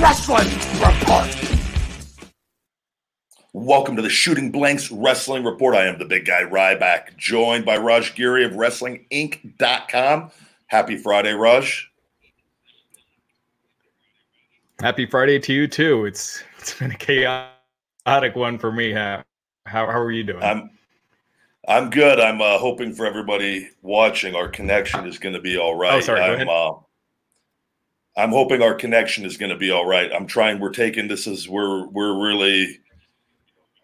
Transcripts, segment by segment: Wrestling Report. Welcome to the Shooting Blanks Wrestling Report. I am the big guy, Ryback, joined by Raj Giri of WrestlingInc.com. Happy Friday, Raj. Happy Friday to you, too. It's been a chaotic one for me. How are you doing? I'm good. I'm hoping for everybody watching our connection is going to be all right. Oh, sorry. Go ahead. I'm hoping our connection is going to be all right. I'm trying. We're taking this as we're really.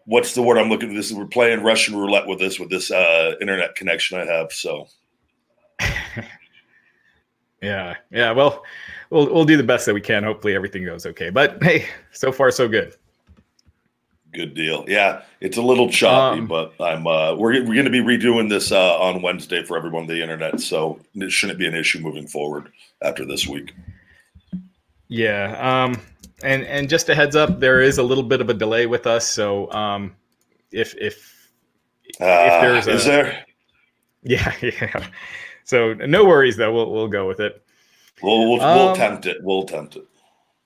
What's the word I'm looking for? This is we're playing Russian roulette with this internet connection I have. So. Yeah. Well, we'll do the best that we can. Hopefully everything goes okay. But hey, so far so good. Good deal. Yeah, it's a little choppy, but I'm. We're going to be redoing this on Wednesday for everyone on the internet, so it shouldn't be an issue moving forward after this week. Yeah, and just a heads up, there is a little bit of a delay with us, so if there's yeah. So no worries though, we'll go with it. We'll tempt it. We'll tempt it.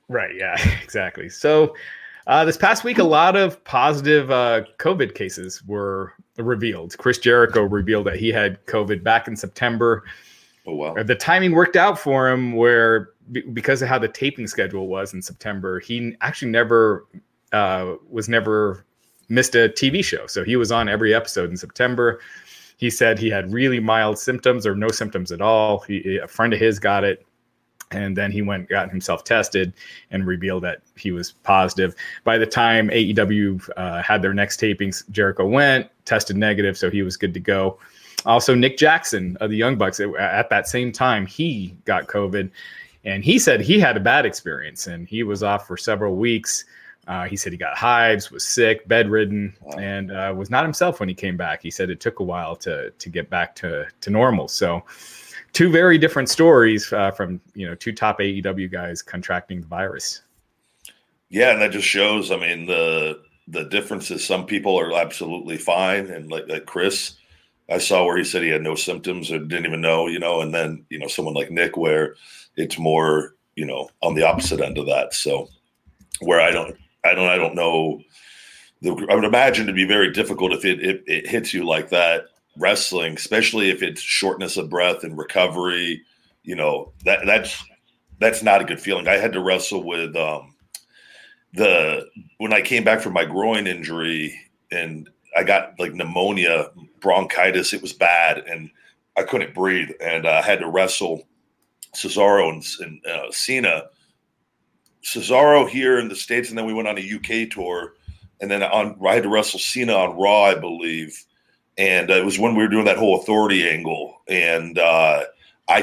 Right. Yeah. Exactly. So. This past week, a lot of positive COVID cases were revealed. Chris Jericho revealed that he had COVID back in September. Oh, wow. The timing worked out for him where because of how the taping schedule was in September, he actually never missed a TV show. So he was on every episode in September. He said he had really mild symptoms or no symptoms at all. A friend of his got it. And then he went, got himself tested and revealed that he was positive. By the time AEW had their next tapings, Jericho went, tested negative, so he was good to go. Also, Nick Jackson of the Young Bucks, at that same time, he got COVID. And he said he had a bad experience, and he was off for several weeks. He said he got hives, was sick, bedridden, and was not himself when he came back. He said it took a while to get back to normal. So... two very different stories from two top AEW guys contracting the virus. Yeah, and that just shows. I mean, the difference is some people are absolutely fine, and like Chris, I saw where he said he had no symptoms or didn't even know, and then someone like Nick where it's more on the opposite end of that. So where I don't know. I would imagine it'd be very difficult if it hits you like that. Wrestling, especially if it's shortness of breath and recovery, that's not a good feeling. I had to wrestle with when I came back from my groin injury and I got like pneumonia, bronchitis. It was bad and I couldn't breathe and I had to wrestle Cesaro and Cena. Cesaro here in the States, and then we went on a UK tour, and then I had to wrestle Cena on Raw, I believe. And it was when we were doing that whole authority angle, and I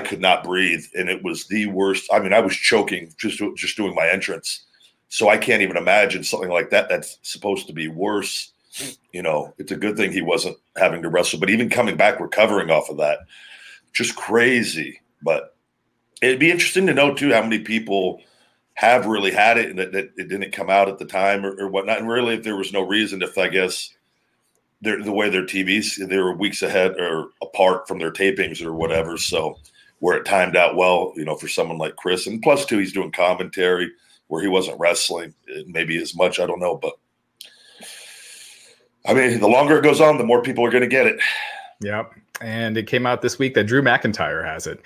could not breathe, and it was the worst. I mean, I was choking just doing my entrance, so I can't even imagine something like that. That's supposed to be worse. It's a good thing he wasn't having to wrestle, but even coming back, recovering off of that, just crazy. But it'd be interesting to know, too, how many people have really had it and that it didn't come out at the time or whatnot. And really, if there was no reason, if I guess – the way their TVs, they were weeks ahead or apart from their tapings or whatever. So where it timed out well, for someone like Chris. And plus, too, he's doing commentary where he wasn't wrestling maybe as much. I don't know. But, I mean, the longer it goes on, the more people are going to get it. Yep. And it came out this week that Drew McIntyre has it.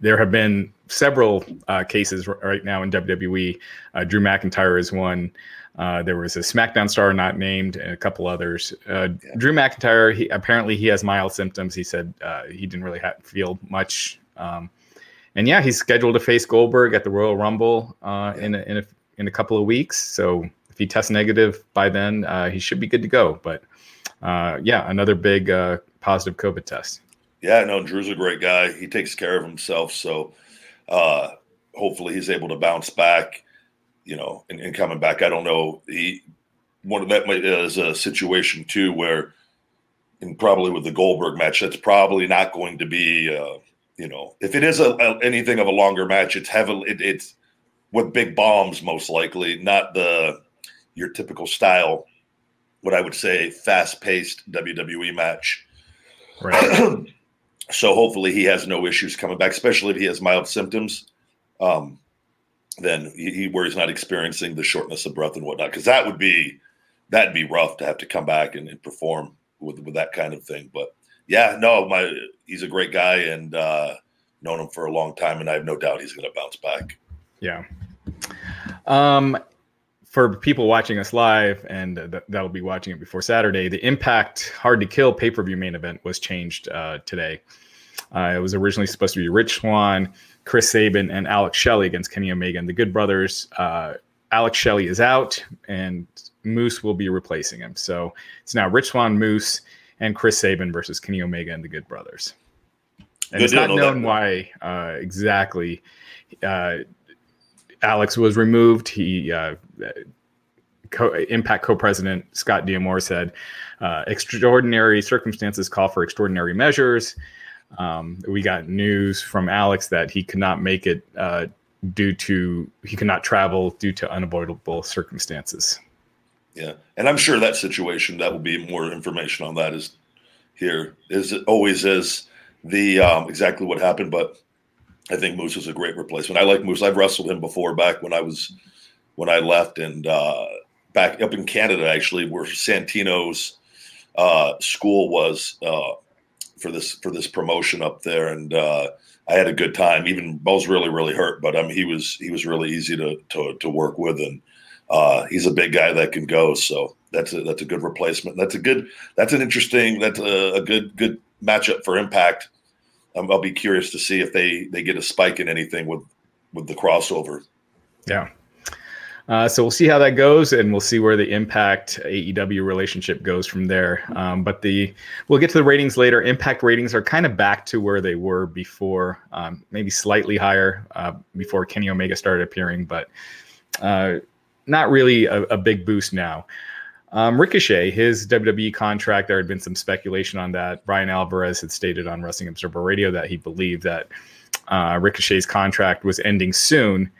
There have been several cases right now in WWE. Drew McIntyre is one. There was a SmackDown star not named and a couple others. Drew McIntyre, he apparently has mild symptoms. He said he didn't really feel much. And yeah, he's scheduled to face Goldberg at the Royal Rumble in a couple of weeks. So if he tests negative by then, he should be good to go. But another big positive COVID test. Yeah, no, Drew's a great guy. He takes care of himself. So hopefully he's able to bounce back. And coming back, I don't know. That is a situation too, where, and probably with the Goldberg match, that's probably not going to be, if it is anything of a longer match, it's heavily, it's with big bombs most likely, not your typical style, what I would say, fast-paced WWE match. Right. So hopefully he has no issues coming back, especially if he has mild symptoms. then where he's not experiencing the shortness of breath and whatnot, because that'd be rough to have to come back and perform with that kind of thing. But yeah, no, he's a great guy, and known him for a long time, and I have no doubt he's going to bounce back. Yeah. For people watching us live, and that'll be watching it before Saturday, the Impact Hard to Kill pay-per-view main event was changed today. It was originally supposed to be Rich Swann, Chris Sabin, and Alex Shelley against Kenny Omega and the Good Brothers. Alex Shelley is out, and Moose will be replacing him. So it's now Rich Swann, Moose, and Chris Sabin versus Kenny Omega and the Good Brothers. And it's not known why exactly Alex was removed. He Impact co-president Scott D'Amore said, extraordinary circumstances call for extraordinary measures. We got news from Alex that he could not make it he could not travel due to unavoidable circumstances. Yeah, and I'm sure that situation, that will be more information on that is here, as it always is, the exactly what happened. But I think Moose is a great replacement. I like Moose. I've wrestled him before back when I left and back up in Canada, actually, where Santino's school was for this promotion up there. And I had a good time. Even I was really, really hurt, but he was really easy to work with, and he's a big guy that can go. So that's a good replacement. That's a good matchup for Impact. I'll be curious to see if they get a spike in anything with the crossover. Yeah. So we'll see how that goes, and we'll see where the Impact AEW relationship goes from there. But we'll get to the ratings later. Impact ratings are kind of back to where they were before, maybe slightly higher before Kenny Omega started appearing, but not really a big boost now. Ricochet, his WWE contract, there had been some speculation on that. Brian Alvarez had stated on Wrestling Observer Radio that he believed that Ricochet's contract was ending soon.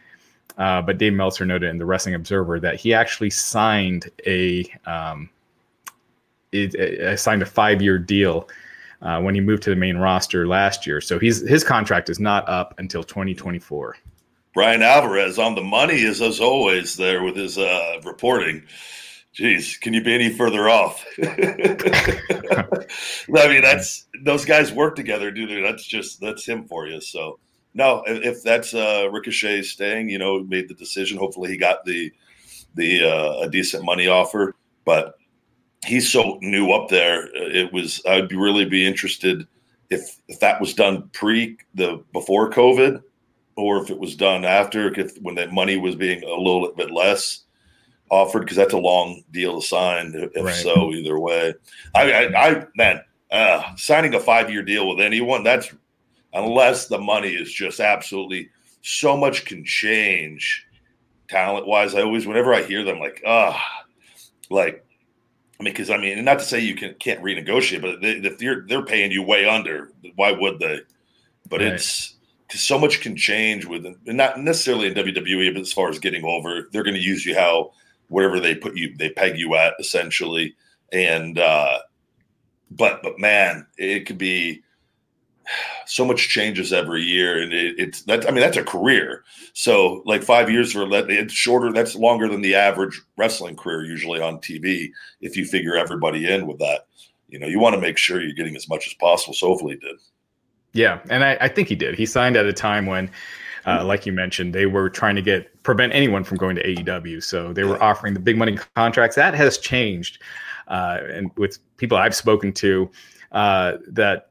But Dave Meltzer noted in the Wrestling Observer that he actually signed a 5-year deal when he moved to the main roster last year. So his contract is not up until 2024. Brian Alvarez on the money is, as always, there with his reporting. Jeez, can you be any further off? I mean, those guys work together, dude. That's him for you. So. No, if that's Ricochet staying, made the decision. Hopefully, he got a decent money offer. But he's so new up there. I'd really be interested if that was done before COVID, or if it was done after, when that money was being a little bit less offered, because that's a long deal to sign. So, either way, signing a 5-year deal with anyone, that's. Unless the money is just absolutely, so much can change talent-wise. I always, whenever I hear them, and not to say you can't renegotiate, but if they're paying you way under, why would they? But right. It's because so much can change with, and not necessarily in WWE, but as far as getting over, they're going to use you wherever they peg you at, essentially. And but man, it could be. So much changes every year, and that's a career. So, like 5 years for it's shorter. That's longer than the average wrestling career usually on TV. If you figure everybody in with that, you want to make sure you're getting as much as possible. So hopefully he did. Yeah, and I think he did. He signed at a time when, like you mentioned, they were trying to prevent anyone from going to AEW. So they were offering the big money contracts. That has changed, and with people I've spoken to, that.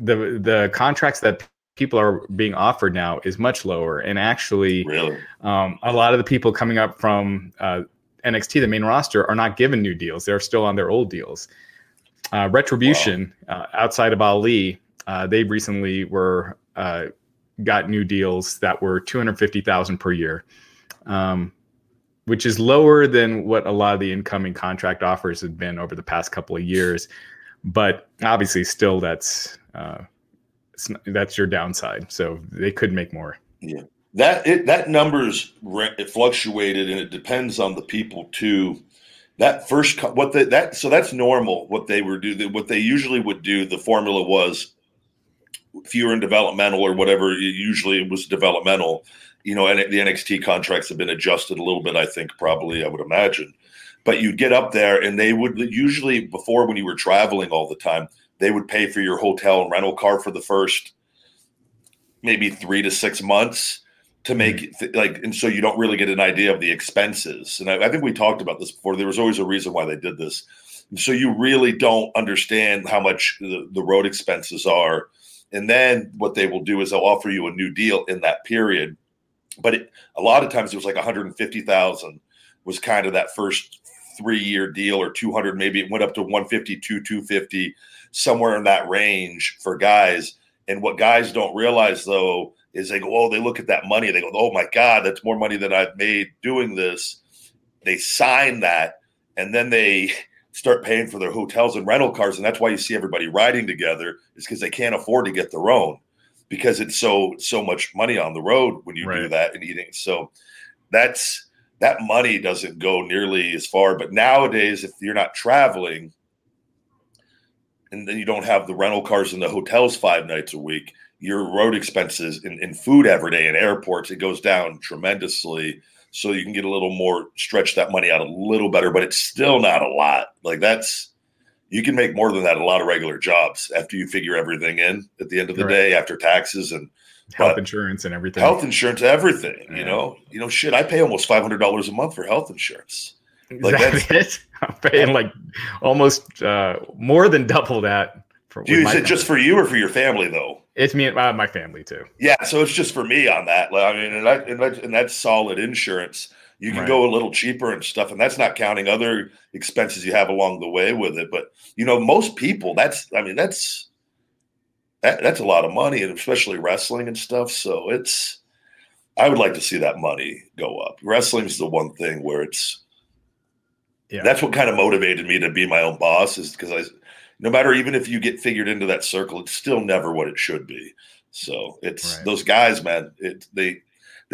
The contracts that people are being offered now is much lower. And actually, really? A lot of the people coming up from NXT, the main roster, are not given new deals. They're still on their old deals. Retribution, wow. Outside of Ali, they recently got new deals that were $250,000 per year, which is lower than what a lot of the incoming contract offers have been over the past couple of years. But obviously, still, that's your downside. So they could make more. Yeah, that number's it fluctuated, and it depends on the people too. That first that's normal. What they usually would do. The formula was if you were in developmental or whatever, usually it was developmental, you know, and the NXT contracts have been adjusted a little bit, I think, probably, I would imagine. But you'd get up there and they would usually, before when you were traveling all the time, they would pay for your hotel and rental car for the first maybe 3 to 6 months to make and so you don't really get an idea of the expenses. And I think we talked about this before. There was always a reason why they did this. And so you really don't understand how much the road expenses are. And then what they will do is they'll offer you a new deal in that period. But a lot of times it was like $150,000 was kind of that first 3-year deal, or 200, maybe it went up to 152, 250, somewhere in that range for guys. And what guys don't realize though is they go, oh, they look at that money. They go, oh my God, that's more money than I've made doing this. They sign that, and then they start paying for their hotels and rental cars. And that's why you see everybody riding together, is because they can't afford to get their own, because it's so much money on the road when you do that and eating. So that money doesn't go nearly as far. But nowadays, if you're not traveling and then you don't have the rental cars and the hotels 5 nights a week, your road expenses and food every day in airports, it goes down tremendously. So you can get a little more, stretch that money out a little better, but it's still not a lot. Like you can make more than that, a lot of regular jobs, after you figure everything in at the end of the day, after taxes and health insurance and everything. Health insurance, everything, you know, shit, I pay almost $500 a month for health insurance. Like that's it. I'm paying like almost more than double that. Dude, is it just for you or for your family though? It's me and my family too. Yeah, so it's just for me on that. I mean, and that's solid insurance. You can go a little cheaper and stuff, and that's not counting other expenses you have along the way with it. But you know, most people, that's a lot of money, and especially wrestling and stuff. So I would like to see that money go up. Wrestling's the one thing where that's what kind of motivated me to be my own boss, is because no matter, even if you get figured into that circle, it's still never what it should be. So it's those guys, man. They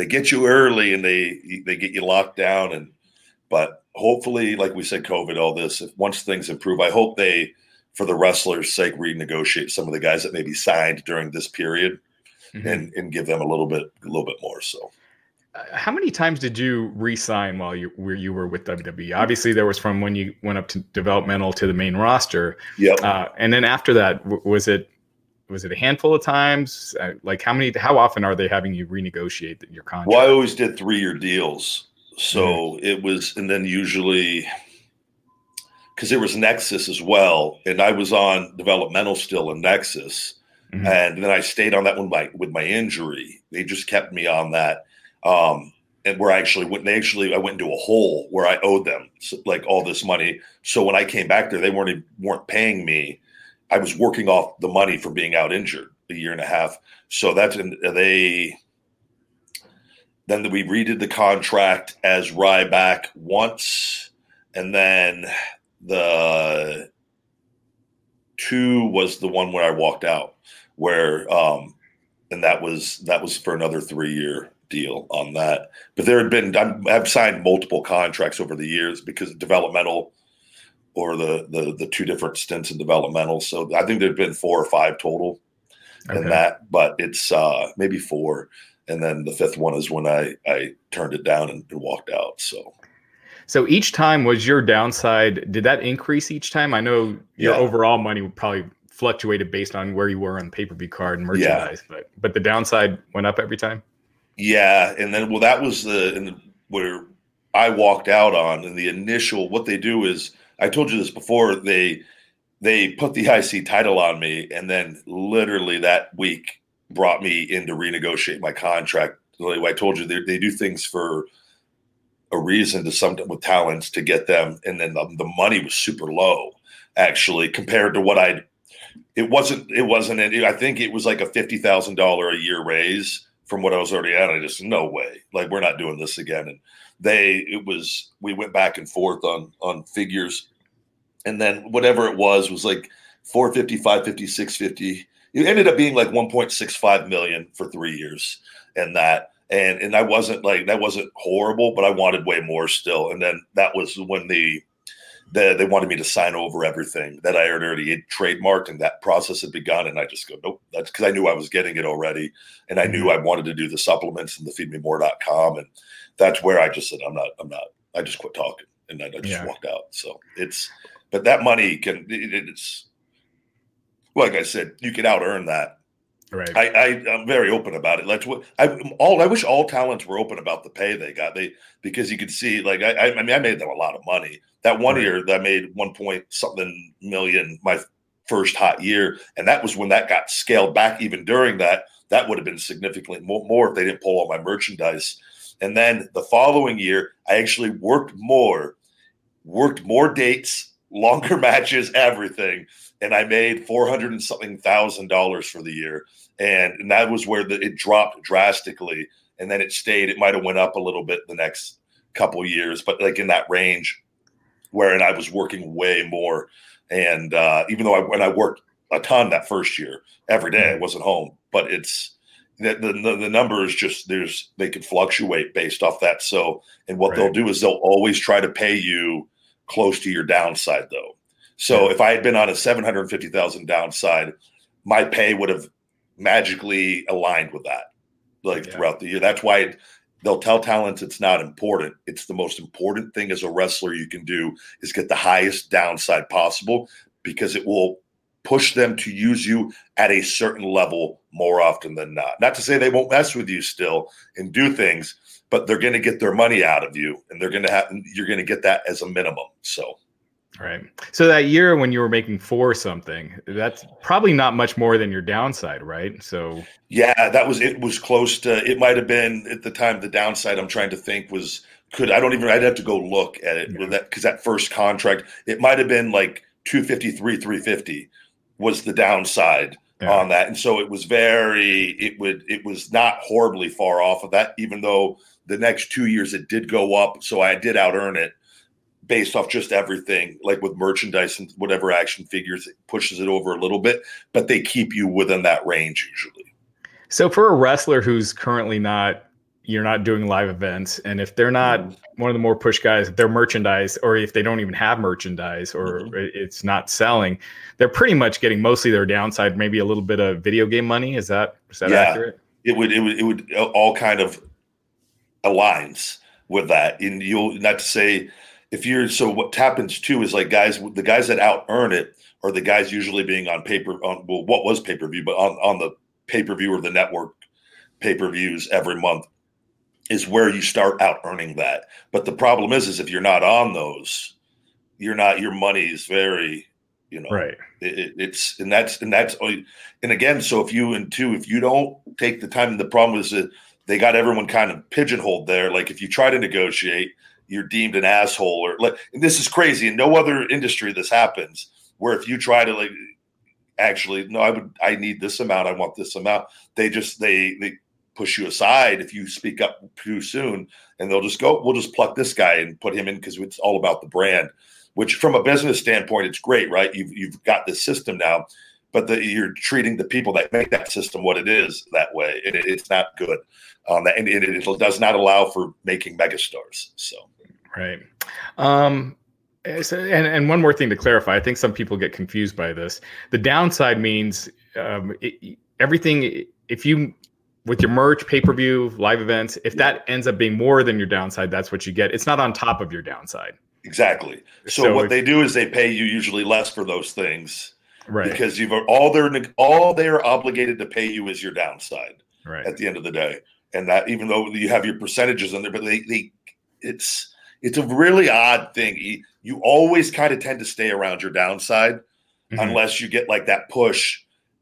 get you early and they get you locked down. But hopefully, like we said, COVID, all this. Once things improve, I hope they, for the wrestlers' sake, renegotiate some of the guys that may be signed during this period, and give them a little bit more. So. How many times did you re-sign while you were with WWE? Obviously, there was from when you went up to developmental to the main roster. Yep. And then after that, was it a handful of times? Like how often are they having you renegotiate your contract? Well, I always did 3-year deals, so it was, and then usually because there was Nexus as well, and I was on developmental still in Nexus, and then I stayed on that one with my injury. They just kept me on that. And where I went into a hole where I owed them all this money. So when I came back there, they weren't paying me. I was working off the money for being out injured a year and a half. So then we redid the contract as Ryback once, and then the 2 was the one where I walked out, where and that was for another 3-year deal on that. But there had been, I've signed multiple contracts over the years because of developmental, or the 2 different stints in developmental. So I think there'd been 4 or 5 total in that, but it's maybe 4. And then the 5th one is when I turned it down and walked out. So each time was your downside. Did that increase each time? I know your overall money would probably fluctuated based on where you were on the pay-per-view card and merchandise, but the downside went up every time. Yeah, and then that was where I walked out on. And the initial, what they do is, I told you this before, they put the IC title on me, and then literally that week brought me in to renegotiate my contract. I told you they do things for a reason to something with talents to get them, and then the money was super low actually compared to what I'd. It wasn't. I think it was like a $50,000 a year raise from what I was already at. I just, no way. We're not doing this again. And we went back and forth on figures. And then whatever it was like 450, 550, 650. It ended up being like 1.65 million for 3 years and that. And I wasn't that wasn't horrible, but I wanted way more still. And then that was when the They wanted me to sign over everything that I had already trademarked, and that process had begun. And I just go, nope, that's because I knew I was getting it already. And I knew I wanted to do the supplements and the feedmemore.com. And that's where I just said, I'm not, I just quit talking and I just walked out. So it's, but that money can, it's, like I said, you can out earn that. Right. I'm very open about it. That's what I wish all talents were open about the pay they got. Because you could see, like, I mean, I made them a lot of money. That one year that I made 1 point something million, my first hot year. And that was when that got scaled back. Even during that, that would have been significantly more if they didn't pull all my merchandise. And then the following year, I actually worked more dates, longer matches, everything. And I made $400,000+ for the year. And that was where it dropped drastically. And then it stayed. It might've went up a little bit the next couple of years, but like in that range wherein I was working way more. And even though I worked a ton that first year, every day I wasn't home, but it's the numbers just, they can fluctuate based off that. So, and what they'll do is they'll always try to pay you close to your downside though. So if I had been on a $750,000 downside, my pay would have magically aligned with that, like throughout the year. That's why they'll tell talents it's not important. It's the most important thing as a wrestler you can do is get the highest downside possible, because it will push them to use you at a certain level more often than not. Not to say they won't mess with you still and do things, but they're going to get their money out of you, and you're going to get that as a minimum. So. Right. So that year when you were making four something, that's probably not much more than your downside, right? So yeah, it was close to, it might have been at the time the downside I'm trying to think was I'd have to go look at it with that, because that first contract, it might have been like 253, 350 was the downside on that. And so it was not horribly far off of that, even though the next 2 years it did go up. So I did out earn it. Based off just everything, like with merchandise and whatever action figures, it pushes it over a little bit, but they keep you within that range usually. So for a wrestler who's currently you're not doing live events, and if they're not one of the more push guys, their merchandise, or if they don't even have merchandise or it's not selling, they're pretty much getting mostly their downside, maybe a little bit of video game money. Is that accurate? It would all kind of aligns with that. And what happens too is like the guys that out earn it are the guys usually being on the pay-per-view or the network pay-per-views every month is where you start out earning that. But the problem is if you're not on those, your money is very, right. If you don't take the time, the problem is that they got everyone kind of pigeonholed there. Like if you try to negotiate, you're deemed an asshole, or like, and this is crazy. In no other industry this happens, where if you try to like, actually, no, I need this amount, I want this amount. They just, they push you aside if you speak up too soon, and they'll just go, we'll just pluck this guy and put him in, because it's all about the brand, which from a business standpoint, it's great, right? You've got this system now, but you're treating the people that make that system what it is that way. And it's not good. And it does not allow for making megastars. So. Right. So, and one more thing to clarify, I think some people get confused by this. The downside means everything, if you, with your merch, pay-per-view, live events, if that ends up being more than your downside, that's what you get. It's not on top of your downside. Exactly. So what they do is they pay you usually less for those things, right? Because all they're obligated to pay you is your downside, right? At the end of the day. And that, even though you have your percentages in there, but it's a really odd thing. You always kind of tend to stay around your downside unless you get like that push.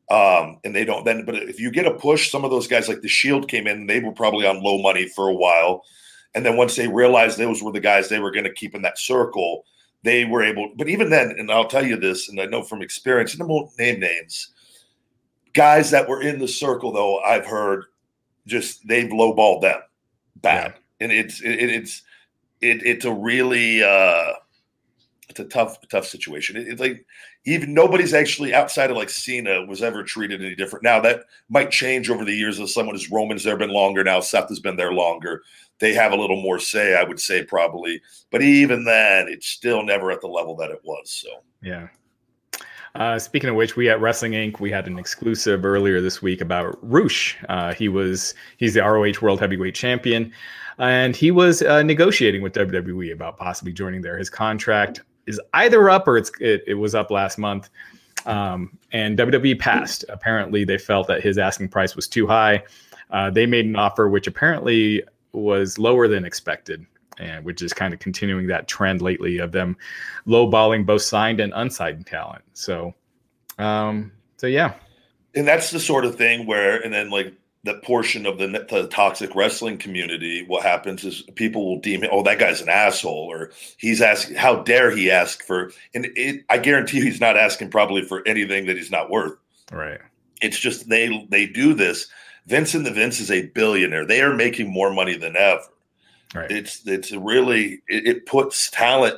And they don't then, but if you get a push, some of those guys like the Shield came in, they were probably on low money for a while. And then once they realized those were the guys they were going to keep in that circle, they were able, but even then, and I'll tell you this, and I know from experience, and I won't name names, guys that were in the circle though, I've heard just, they've lowballed them bad. Yeah. And it's a really it's a tough situation. It's like even nobody's actually outside of like Cena was ever treated any different. Now that might change over the years as someone as Roman's there been longer now. Seth has been there longer. They have a little more say, I would say probably. But even then, it's still never at the level that it was. So yeah. Speaking of which, we at Wrestling Inc. we had an exclusive earlier this week about Rush. He's the ROH World Heavyweight Champion, and he was negotiating with WWE about possibly joining there. His contract is either up or it was up last month, and WWE passed. Apparently, they felt that his asking price was too high. They made an offer which apparently was lower than expected, and which is kind of continuing that trend lately of them lowballing both signed and unsigned talent. So yeah. And that's the sort of thing where, and then like that portion of the toxic wrestling community, what happens is people will deem, oh, that guy's an asshole, or he's asking, how dare he ask for, and I guarantee you he's not asking probably for anything that he's not worth. Right. It's just, they do this. Vince and the Vince is a billionaire. They are making more money than ever. Right. It's really, it puts talent,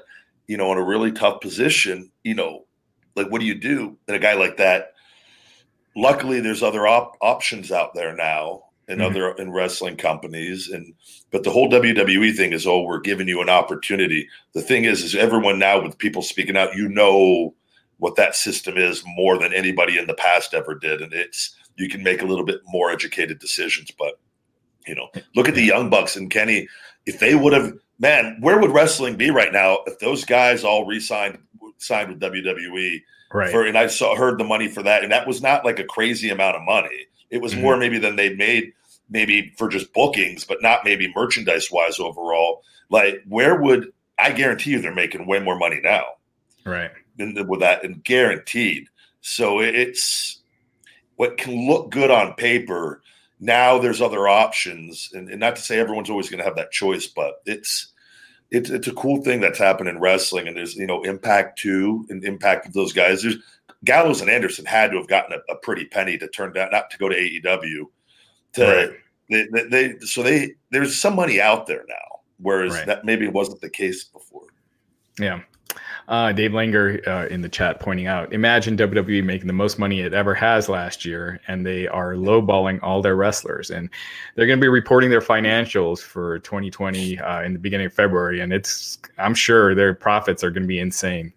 you know, in a really tough position, you know, like what do you do? And a guy like that, luckily there's other options out there now and other in wrestling companies. But the whole WWE thing is, oh, we're giving you an opportunity. The thing is everyone now with people speaking out, you know what that system is more than anybody in the past ever did. And you can make a little bit more educated decisions, but you know, look at the Young Bucks and Kenny. If they would have, man, where would wrestling be right now if those guys all signed with WWE? Right. And I heard the money for that, and that was not like a crazy amount of money. It was more maybe than they made maybe for just bookings, but not maybe merchandise-wise overall. Like, where would – I guarantee you they're making way more money now. Right. Than with that, and guaranteed. So it's – what can look good on paper – now there's other options, and not to say everyone's always going to have that choice, but it's a cool thing that's happened in wrestling. And there's, you know, Impact 2 and Impact of those guys. There's Gallows and Anderson had to have gotten a pretty penny to turn down not to go to AEW. There's some money out there now, whereas that maybe wasn't the case before. Yeah. Dave Langer in the chat pointing out, imagine WWE making the most money it ever has last year, and they are lowballing all their wrestlers. And they're going to be reporting their financials for 2020 in the beginning of February, and I'm sure their profits are going to be insane.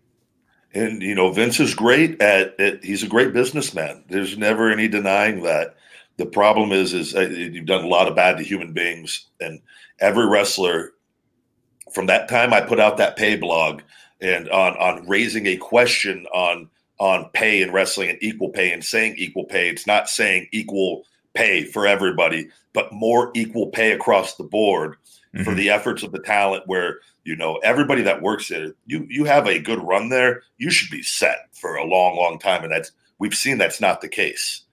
And, you know, Vince is great at it. He's a great businessman. There's never any denying that. The problem is you've done a lot of bad to human beings, and every wrestler, from that time I put out that pay blog, and on raising a question on pay in wrestling and equal pay and saying equal pay. It's not saying equal pay for everybody, but more equal pay across the board for the efforts of the talent where, you know, everybody that works there, you have a good run there, you should be set for a long, long time. And we've seen that's not the case,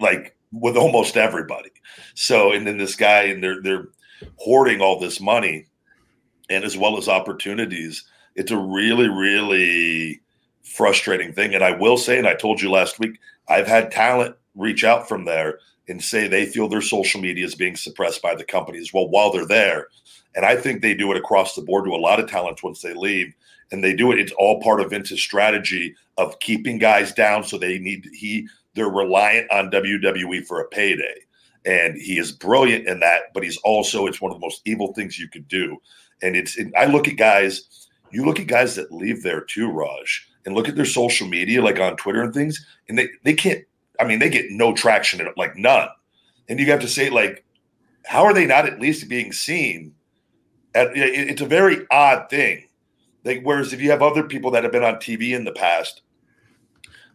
like with almost everybody. So, and then this guy, and they're hoarding all this money and as well as opportunities. It's a really, really frustrating thing. And I will say, and I told you last week, I've had talent reach out from there and say they feel their social media is being suppressed by the company as well while they're there. And I think they do it across the board to a lot of talents once they leave. And they do it. It's all part of Vince's strategy of keeping guys down so they're reliant on WWE for a payday. And he is brilliant in that, but he's also, it's one of the most evil things you could do. And I look at guys... You look at guys that leave there too, Raj, and look at their social media, like on Twitter and things, and they can't – I mean, they get no traction, at like none. And you have to say, like, how are they not at least being seen? It's a very odd thing. Like, whereas if you have other people that have been on TV in the past,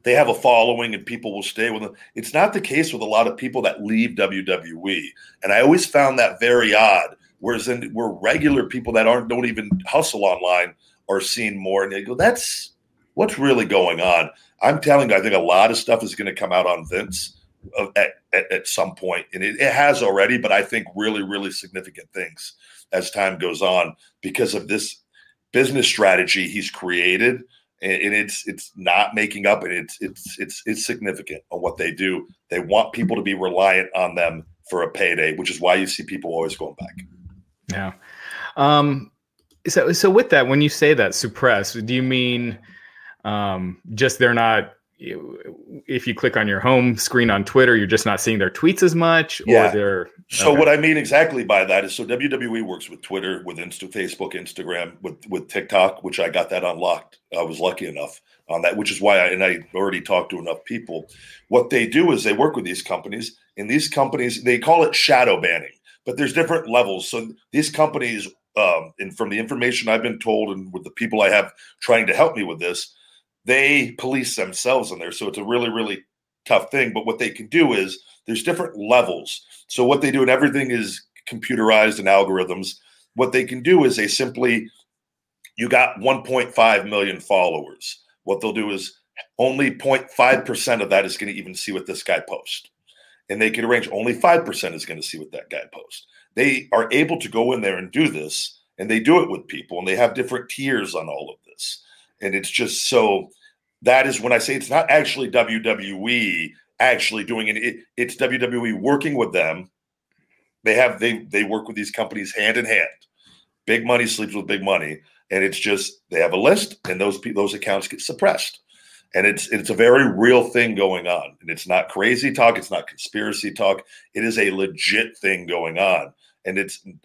they have a following and people will stay with them. It's not the case with a lot of people that leave WWE. And I always found that very odd. Whereas then we're regular people that don't even hustle online are seen more. And they go, that's what's really going on. I'm telling you, I think a lot of stuff is going to come out on Vince at some point. And it has already, but I think really, really significant things as time goes on because of this business strategy he's created. And it's not making up, and it's significant on what they do. They want people to be reliant on them for a payday, which is why you see people always going back. Yeah. So with that, when you say that suppressed, do you mean just they're not? If you click on your home screen on Twitter, you're just not seeing their tweets as much. Yeah. Or they're, so okay. What I mean exactly by that is, so WWE works with Twitter, with Facebook, Instagram, with TikTok, which I got that unlocked. I was lucky enough on that, which is why I already talked to enough people. What they do is they work with these companies, and these companies, they call it shadow banning, but there's different levels. So these companies, and from the information I've been told and with the people I have trying to help me with this, they police themselves in there. So it's a really, really tough thing. But what they can do is there's different levels. So what they do, and everything is computerized and algorithms. What they can do is they simply, you got 1.5 million followers. What they'll do is only 0.5% of that is going to even see what this guy posts. And they can arrange only 5% is going to see what that guy posts. They are able to go in there and do this, and they do it with people, and they have different tiers on all of this. And it's just so that is when I say it's not actually WWE actually doing it. It's WWE working with them. They work with these companies hand in hand. Big money sleeps with big money. And it's just they have a list, and those accounts get suppressed. And it's a very real thing going on. And it's not crazy talk. It's not conspiracy talk. It is a legit thing going on. And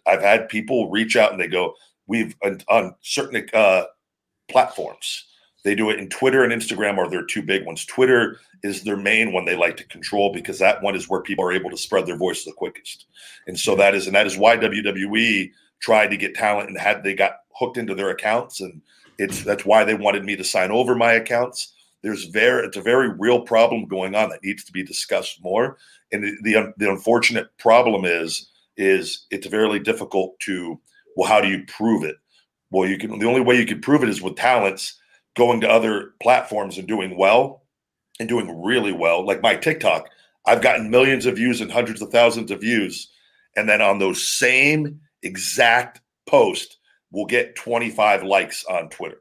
I've had people reach out and they go, we've on certain platforms. They do it in Twitter and Instagram are their two big ones. Twitter is their main one they like to control because that one is where people are able to spread their voice the quickest. And so that is why WWE tried to get talent and had they got hooked into their accounts. And that's why they wanted me to sign over my accounts. It's a very real problem going on that needs to be discussed more. And the unfortunate problem is it's very difficult to, well, how do you prove it? Well, the only way you can prove it is with talents going to other platforms and doing well and doing really well. Like my TikTok, I've gotten millions of views and hundreds of thousands of views. And then on those same exact post, we'll get 25 likes on Twitter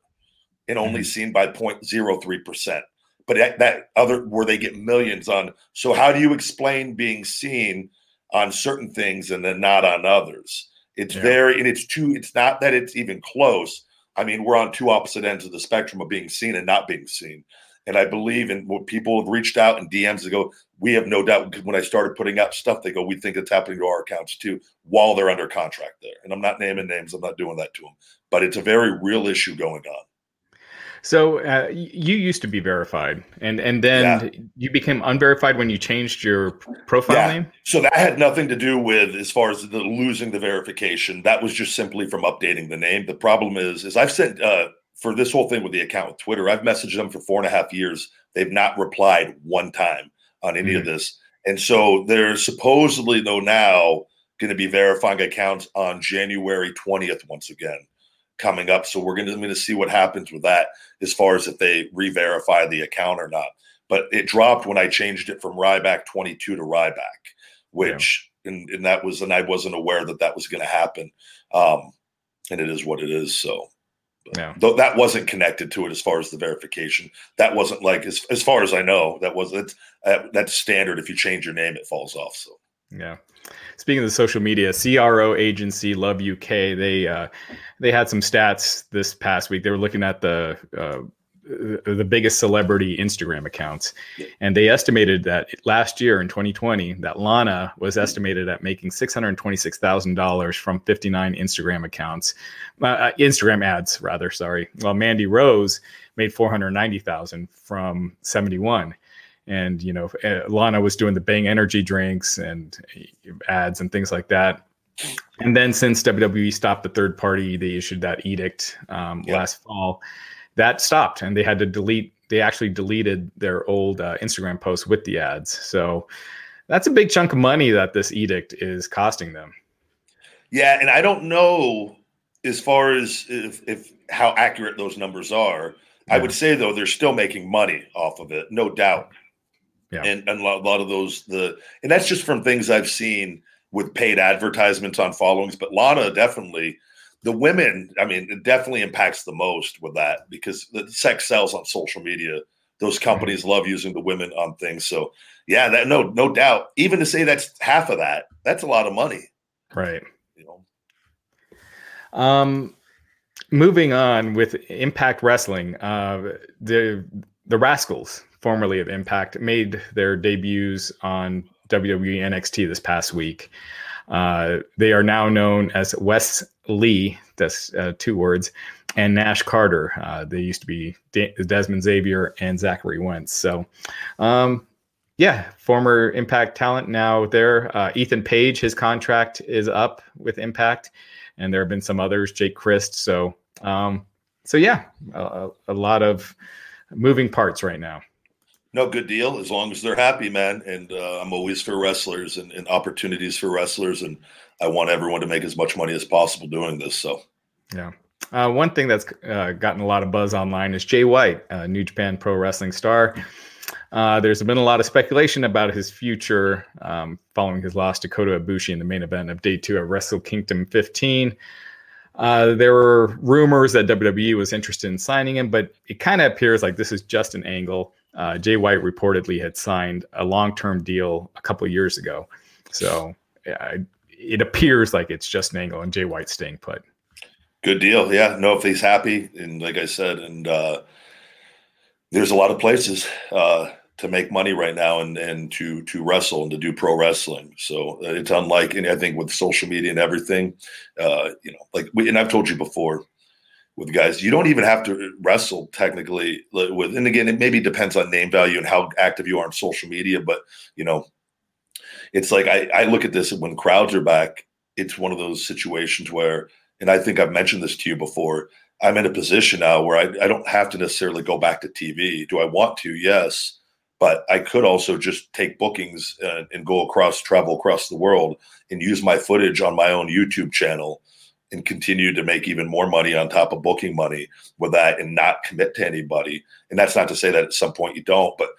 and only seen by 0.03%. But that other where they get millions on. So how do you explain being seen on certain things and then not on others? It's not that it's even close. I mean, we're on two opposite ends of the spectrum of being seen and not being seen. And I believe in what people have reached out in DMs. They go, we have no doubt. Because when I started putting out stuff, they go, we think it's happening to our accounts too, while they're under contract there. And I'm not naming names. I'm not doing that to them. But it's a very real issue going on. So you used to be verified, and then you became unverified when you changed your profile name? So that had nothing to do with as far as losing the verification. That was just simply from updating the name. The problem is I've sent for this whole thing with the account with Twitter, I've messaged them for 4.5 years. They've not replied one time on any of this. And so they're supposedly, though, now going to be verifying accounts on January 20th once again. Coming up. So we're going to see what happens with that as far as if they re-verify the account or not. But it dropped when I changed it from Ryback 22 to Ryback, and that was, and I wasn't aware that was going to happen. And it is what it is. So though that wasn't connected to it as far as the verification, that wasn't like, as far as I know, that's standard. If you change your name, it falls off. So. Yeah. Speaking of the social media, CRO agency Love UK, they had some stats this past week. They were looking at the biggest celebrity Instagram accounts, and they estimated that last year in 2020 that Lana was estimated at making $626,000 from 59 Instagram accounts, Instagram ads rather. Sorry. Well, Mandy Rose made $490,000 from 71. And, you know, Lana was doing the Bang energy drinks and ads and things like that. And then since WWE stopped the third party, they issued that edict last fall. That stopped, and they had to delete. They actually deleted their old Instagram posts with the ads. So that's a big chunk of money that this edict is costing them. Yeah, and I don't know as far as if how accurate those numbers are. Yeah. I would say, though, they're still making money off of it, no doubt. Yeah. And a lot of those, and that's just from things I've seen with paid advertisements on followings. But Lana definitely, the women, I mean, it definitely impacts the most with that because the sex sells on social media. Those companies love using the women on things. So, yeah, that no doubt. Even to say that's half of that, that's a lot of money. Right. You know. Moving on with Impact Wrestling, the Rascals, formerly of Impact, made their debuts on WWE NXT this past week. They are now known as Wes Lee, that's 2 words, and Nash Carter. They used to be Desmond Xavier and Zachary Wentz. So, former Impact talent now there. Ethan Page, his contract is up with Impact, and there have been some others, Jake Christ. So, a lot of moving parts right now. No, good deal. As long as they're happy, man. And I'm always for wrestlers and opportunities for wrestlers. And I want everyone to make as much money as possible doing this. So, yeah. One thing that's gotten a lot of buzz online is Jay White, New Japan Pro Wrestling star. There's been a lot of speculation about his future following his loss to Kota Ibushi in the main event of Day 2 of Wrestle Kingdom 15. There were rumors that WWE was interested in signing him, but it kind of appears like this is just an angle. Jay White reportedly had signed a long-term deal a couple years ago. So it appears like it's just an angle and Jay White's staying put. Good deal. Yeah. No, if he's happy. And like I said, and there's a lot of places to make money right now and to wrestle and to do pro wrestling. So it's unlike, and I think with social media and everything, and I've told you before, with guys, you don't even have to wrestle technically with, and again, it maybe depends on name value and how active you are on social media, but it's like, I look at this and when crowds are back, it's one of those situations where, and I think I've mentioned this to you before, I'm in a position now where I don't have to necessarily go back to TV. Do I want to? Yes. But I could also just take bookings and travel across the world and use my footage on my own YouTube channel and continue to make even more money on top of booking money with that and not commit to anybody. And that's not to say that at some point you don't, but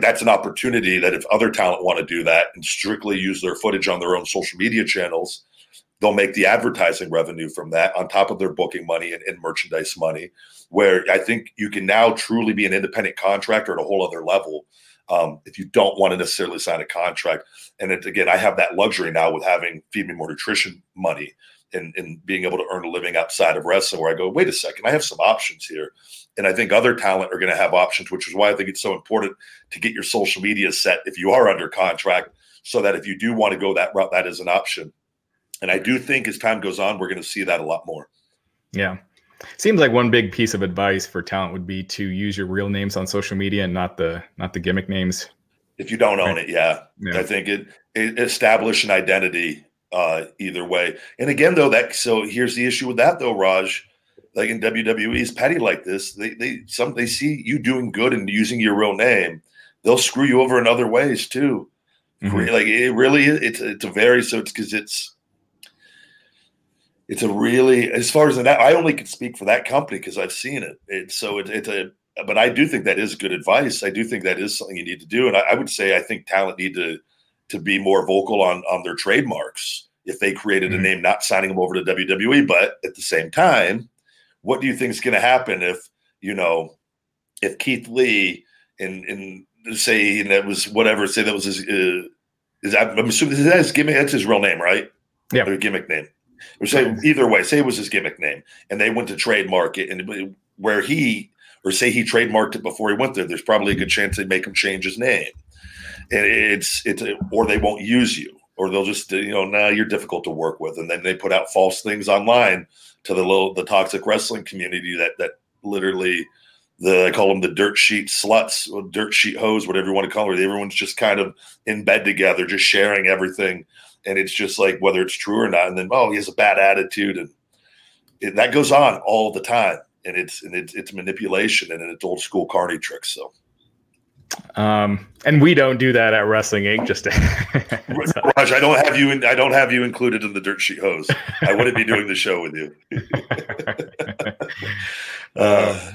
that's an opportunity that if other talent want to do that and strictly use their footage on their own social media channels, they'll make the advertising revenue from that on top of their booking money and merchandise money, where I think you can now truly be an independent contractor at a whole other level. If you don't want to necessarily sign a contract. And I have that luxury now with having Feed Me More Nutrition money and being able to earn a living outside of wrestling, where I go, wait a second, I have some options here. And I think other talent are going to have options, which is why I think it's so important to get your social media set if you are under contract, so that if you do want to go that route, that is an option. And I do think as time goes on, we're going to see that a lot more. Yeah. Seems like one big piece of advice for talent would be to use your real names on social media and not the gimmick names. If you don't own it, yeah. I think it establish an identity either way. And again, though, so here's the issue with that, though, Raj. Like in WWE's petty like this, they see you doing good and using your real name, they'll screw you over in other ways too. Mm-hmm. Like it really, it's a really, as far as that, I only can speak for that company because I've seen it. But I do think that is good advice. I do think that is something you need to do. And I would say, I think talent need to be more vocal on their trademarks if they created a name, not signing them over to WWE. But at the same time, what do you think is going to happen if Keith Lee I'm assuming that's his gimmick, that's his real name, right? Yeah. Their gimmick name. Or say either way, say it was his gimmick name, and they went to trademark it, and where say he trademarked it before he went there, there's probably a good chance they make him change his name, and or they won't use you, or they'll just you're difficult to work with, and then they put out false things online to the toxic wrestling community that literally I call them the dirt sheet sluts or dirt sheet hoes, whatever you want to call it. Everyone's just kind of in bed together, just sharing everything. And it's just like whether it's true or not, and then he has a bad attitude, and that goes on all the time. And it's manipulation and it's old school carny tricks. So, and we don't do that at Wrestling Inc. Just Raj, I don't have you included in the dirt sheet hose. I wouldn't be doing the show with you.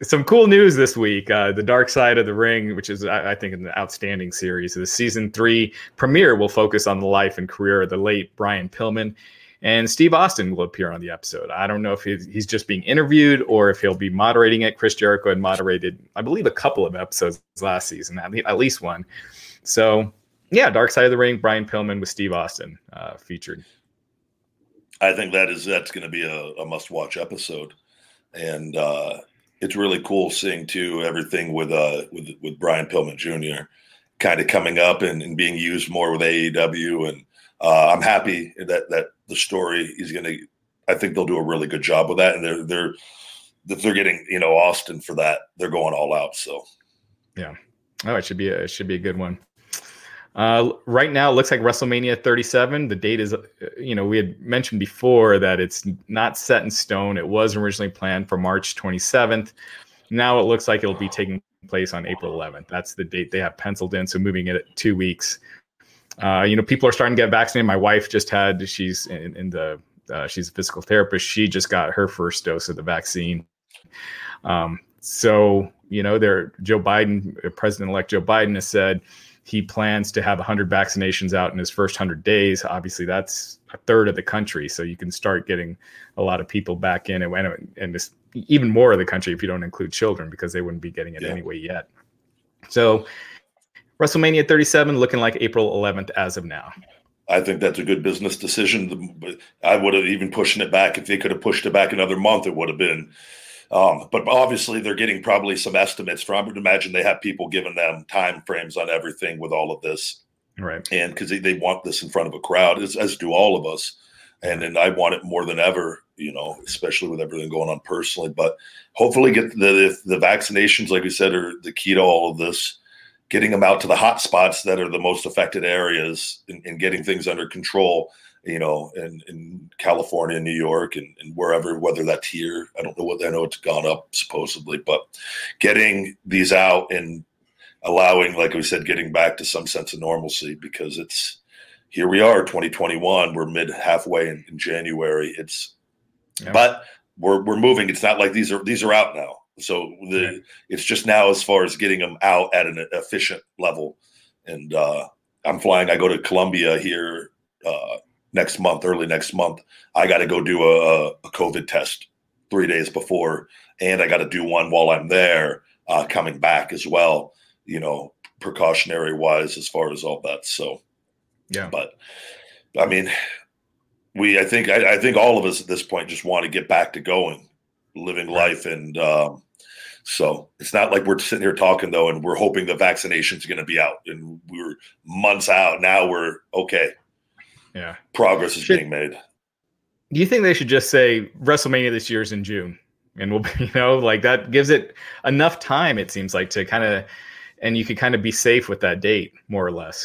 Some cool news this week. The Dark Side of the Ring, which is, I think, an outstanding series. The season 3 premiere will focus on the life and career of the late Brian Pillman, and Steve Austin will appear on the episode. I don't know if he's just being interviewed or if he'll be moderating it. Chris Jericho had moderated, I believe, a couple of episodes last season, at least one. So, yeah, Dark Side of the Ring, Brian Pillman with Steve Austin featured. I think that's going to be a must-watch episode. And it's really cool seeing too everything with Brian Pillman Jr. kind of coming up and being used more with AEW. And I'm happy that the story is going to. I think they'll do a really good job with that, and they're getting Austin for that. They're going all out. So yeah, oh, it should be a good one. Right now, it looks like WrestleMania 37. The date is, we had mentioned before that it's not set in stone. It was originally planned for March 27th. Now it looks like it'll be taking place on April 11th. That's the date they have penciled in. So moving it 2 weeks. People are starting to get vaccinated. My wife just had, she's a physical therapist. She just got her first dose of the vaccine. President-elect Joe Biden has said, he plans to have 100 vaccinations out in his first 100 days. Obviously, that's a third of the country. So you can start getting a lot of people back in and just even more of the country if you don't include children, because they wouldn't be getting it anyway yet. So WrestleMania 37 looking like April 11th as of now. I think that's a good business decision. I would have even pushed it back. If they could have pushed it back another month, it would have been. But obviously, they're getting probably some estimates from. I would imagine they have people giving them time frames on everything with all of this, right? And because they want this in front of a crowd, as do all of us. And I want it more than ever, especially with everything going on personally. But hopefully, get the vaccinations, like we said, are the key to all of this. Getting them out to the hot spots that are the most affected areas, and getting things under control. In California and New York and wherever, whether that's here, I don't know what, I know it's gone up supposedly, but getting these out and allowing, like we said, getting back to some sense of normalcy, because here we are, 2021, we're halfway in January. But we're moving. It's not like these are out now. So it's just now as far as getting them out at an efficient level. And I'm flying. I go to Colombia here, early next month, I got to go do a COVID test 3 days before, and I got to do one while I'm there, coming back as well, precautionary wise as far as all that. So, yeah. But I mean, I think all of us at this point just want to get back to living life, and so it's not like we're sitting here talking though, and we're hoping the vaccination's going to be out, and we're months out. Now we're okay. Yeah, progress is being made. Do you think they should just say WrestleMania this year is in June, and we'll that gives it enough time? It seems like to kind of, and you could kind of be safe with that date more or less.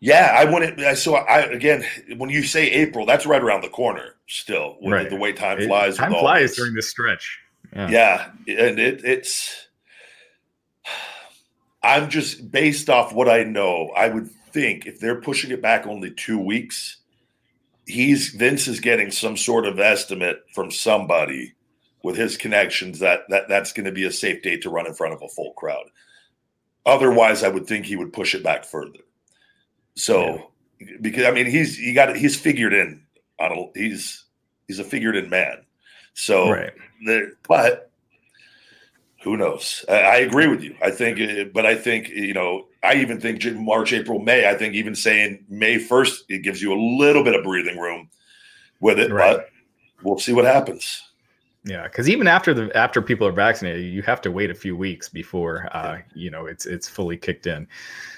Yeah, I wouldn't. So again, when you say April, that's right around the corner still. Right. The way time flies. Time flies during this stretch. Yeah, and it's. I'm just based off what I know. I would think if they're pushing it back only 2 weeks, Vince is getting some sort of estimate from somebody with his connections that's going to be a safe date to run in front of a full crowd. Otherwise, I would think he would push it back further. So, because I mean, he's a figured in man. So, but who knows? I agree with you. I even think March, April, May. I think even saying May 1st, it gives you a little bit of breathing room with it, but we'll see what happens. Yeah, because even after people are vaccinated, you have to wait a few weeks before it's fully kicked in.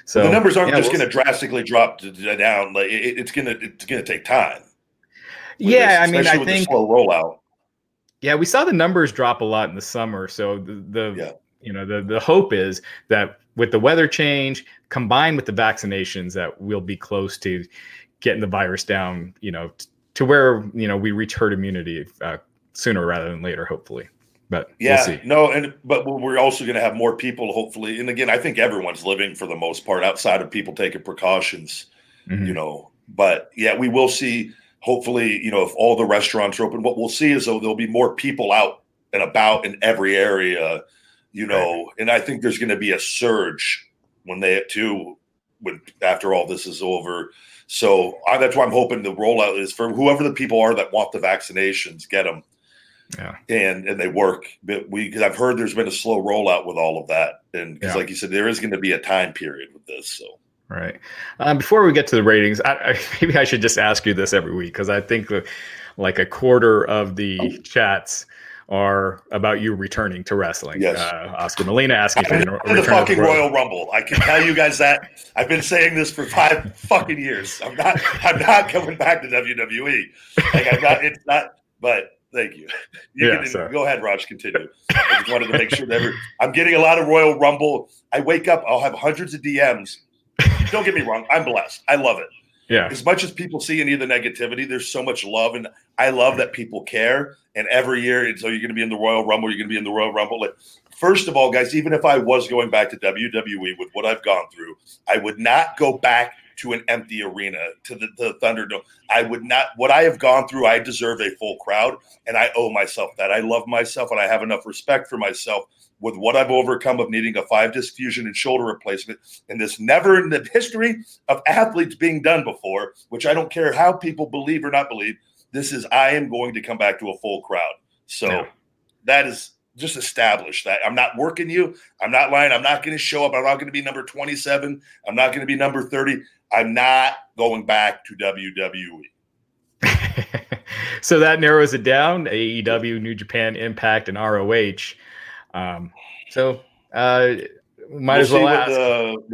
So the numbers aren't just going to drastically drop down. Like it's going to take time. Yeah, I think the slow rollout. Yeah, we saw the numbers drop a lot in the summer, so the hope is that with the weather change combined with the vaccinations, that we'll be close to getting the virus down, to where, we reach herd immunity sooner rather than later, hopefully. But we'll see. But we're also going to have more people, hopefully. And again, I think everyone's living for the most part outside of people taking precautions, But yeah, we will see. Hopefully, if all the restaurants are open, what we'll see is there'll be more people out and about in every area. And I think there's going to be a surge after all this is over. So that's why I'm hoping the rollout is for whoever the people are that want the vaccinations, get them. Yeah. And they work. But because I've heard there's been a slow rollout with all of that. And because like you said, there is going to be a time period with this. So. Right. Before we get to the ratings, maybe I should just ask you this every week, because I think like a quarter of the chats are about you returning to wrestling. Yes. Oscar Molina asking for the fucking Royal Rumble. I can tell you guys that. I've been saying this for 5 fucking years. I'm not coming back to WWE. Like but thank you. Go ahead, Raj, continue. I just wanted to make sure that I'm getting a lot of Royal Rumble. I wake up, I'll have hundreds of DMs. Don't get me wrong. I'm blessed. I love it. Yeah. As much as people see any of the negativity, there's so much love, and I love that people care. And every year, and so you're going to be in the Royal Rumble. You're going to be in the Royal Rumble. Like, first of all, guys, even if I was going back to WWE with what I've gone through, I would not go back to an empty arena, to the Thunderdome. I would not. What I have gone through, I deserve a full crowd, and I owe myself that. I love myself, and I have enough respect for myself with what I've overcome of needing a 5-disc fusion and shoulder replacement, and this never in the history of athletes being done before, which I don't care how people believe or not believe, this is, I am going to come back to a full crowd. So that is just established that I'm not working you. I'm not lying. I'm not going to show up. I'm not going to be number 27. I'm not going to be number 30. I'm not going back to WWE. So that narrows it down. AEW, New Japan, Impact, and ROH. We'll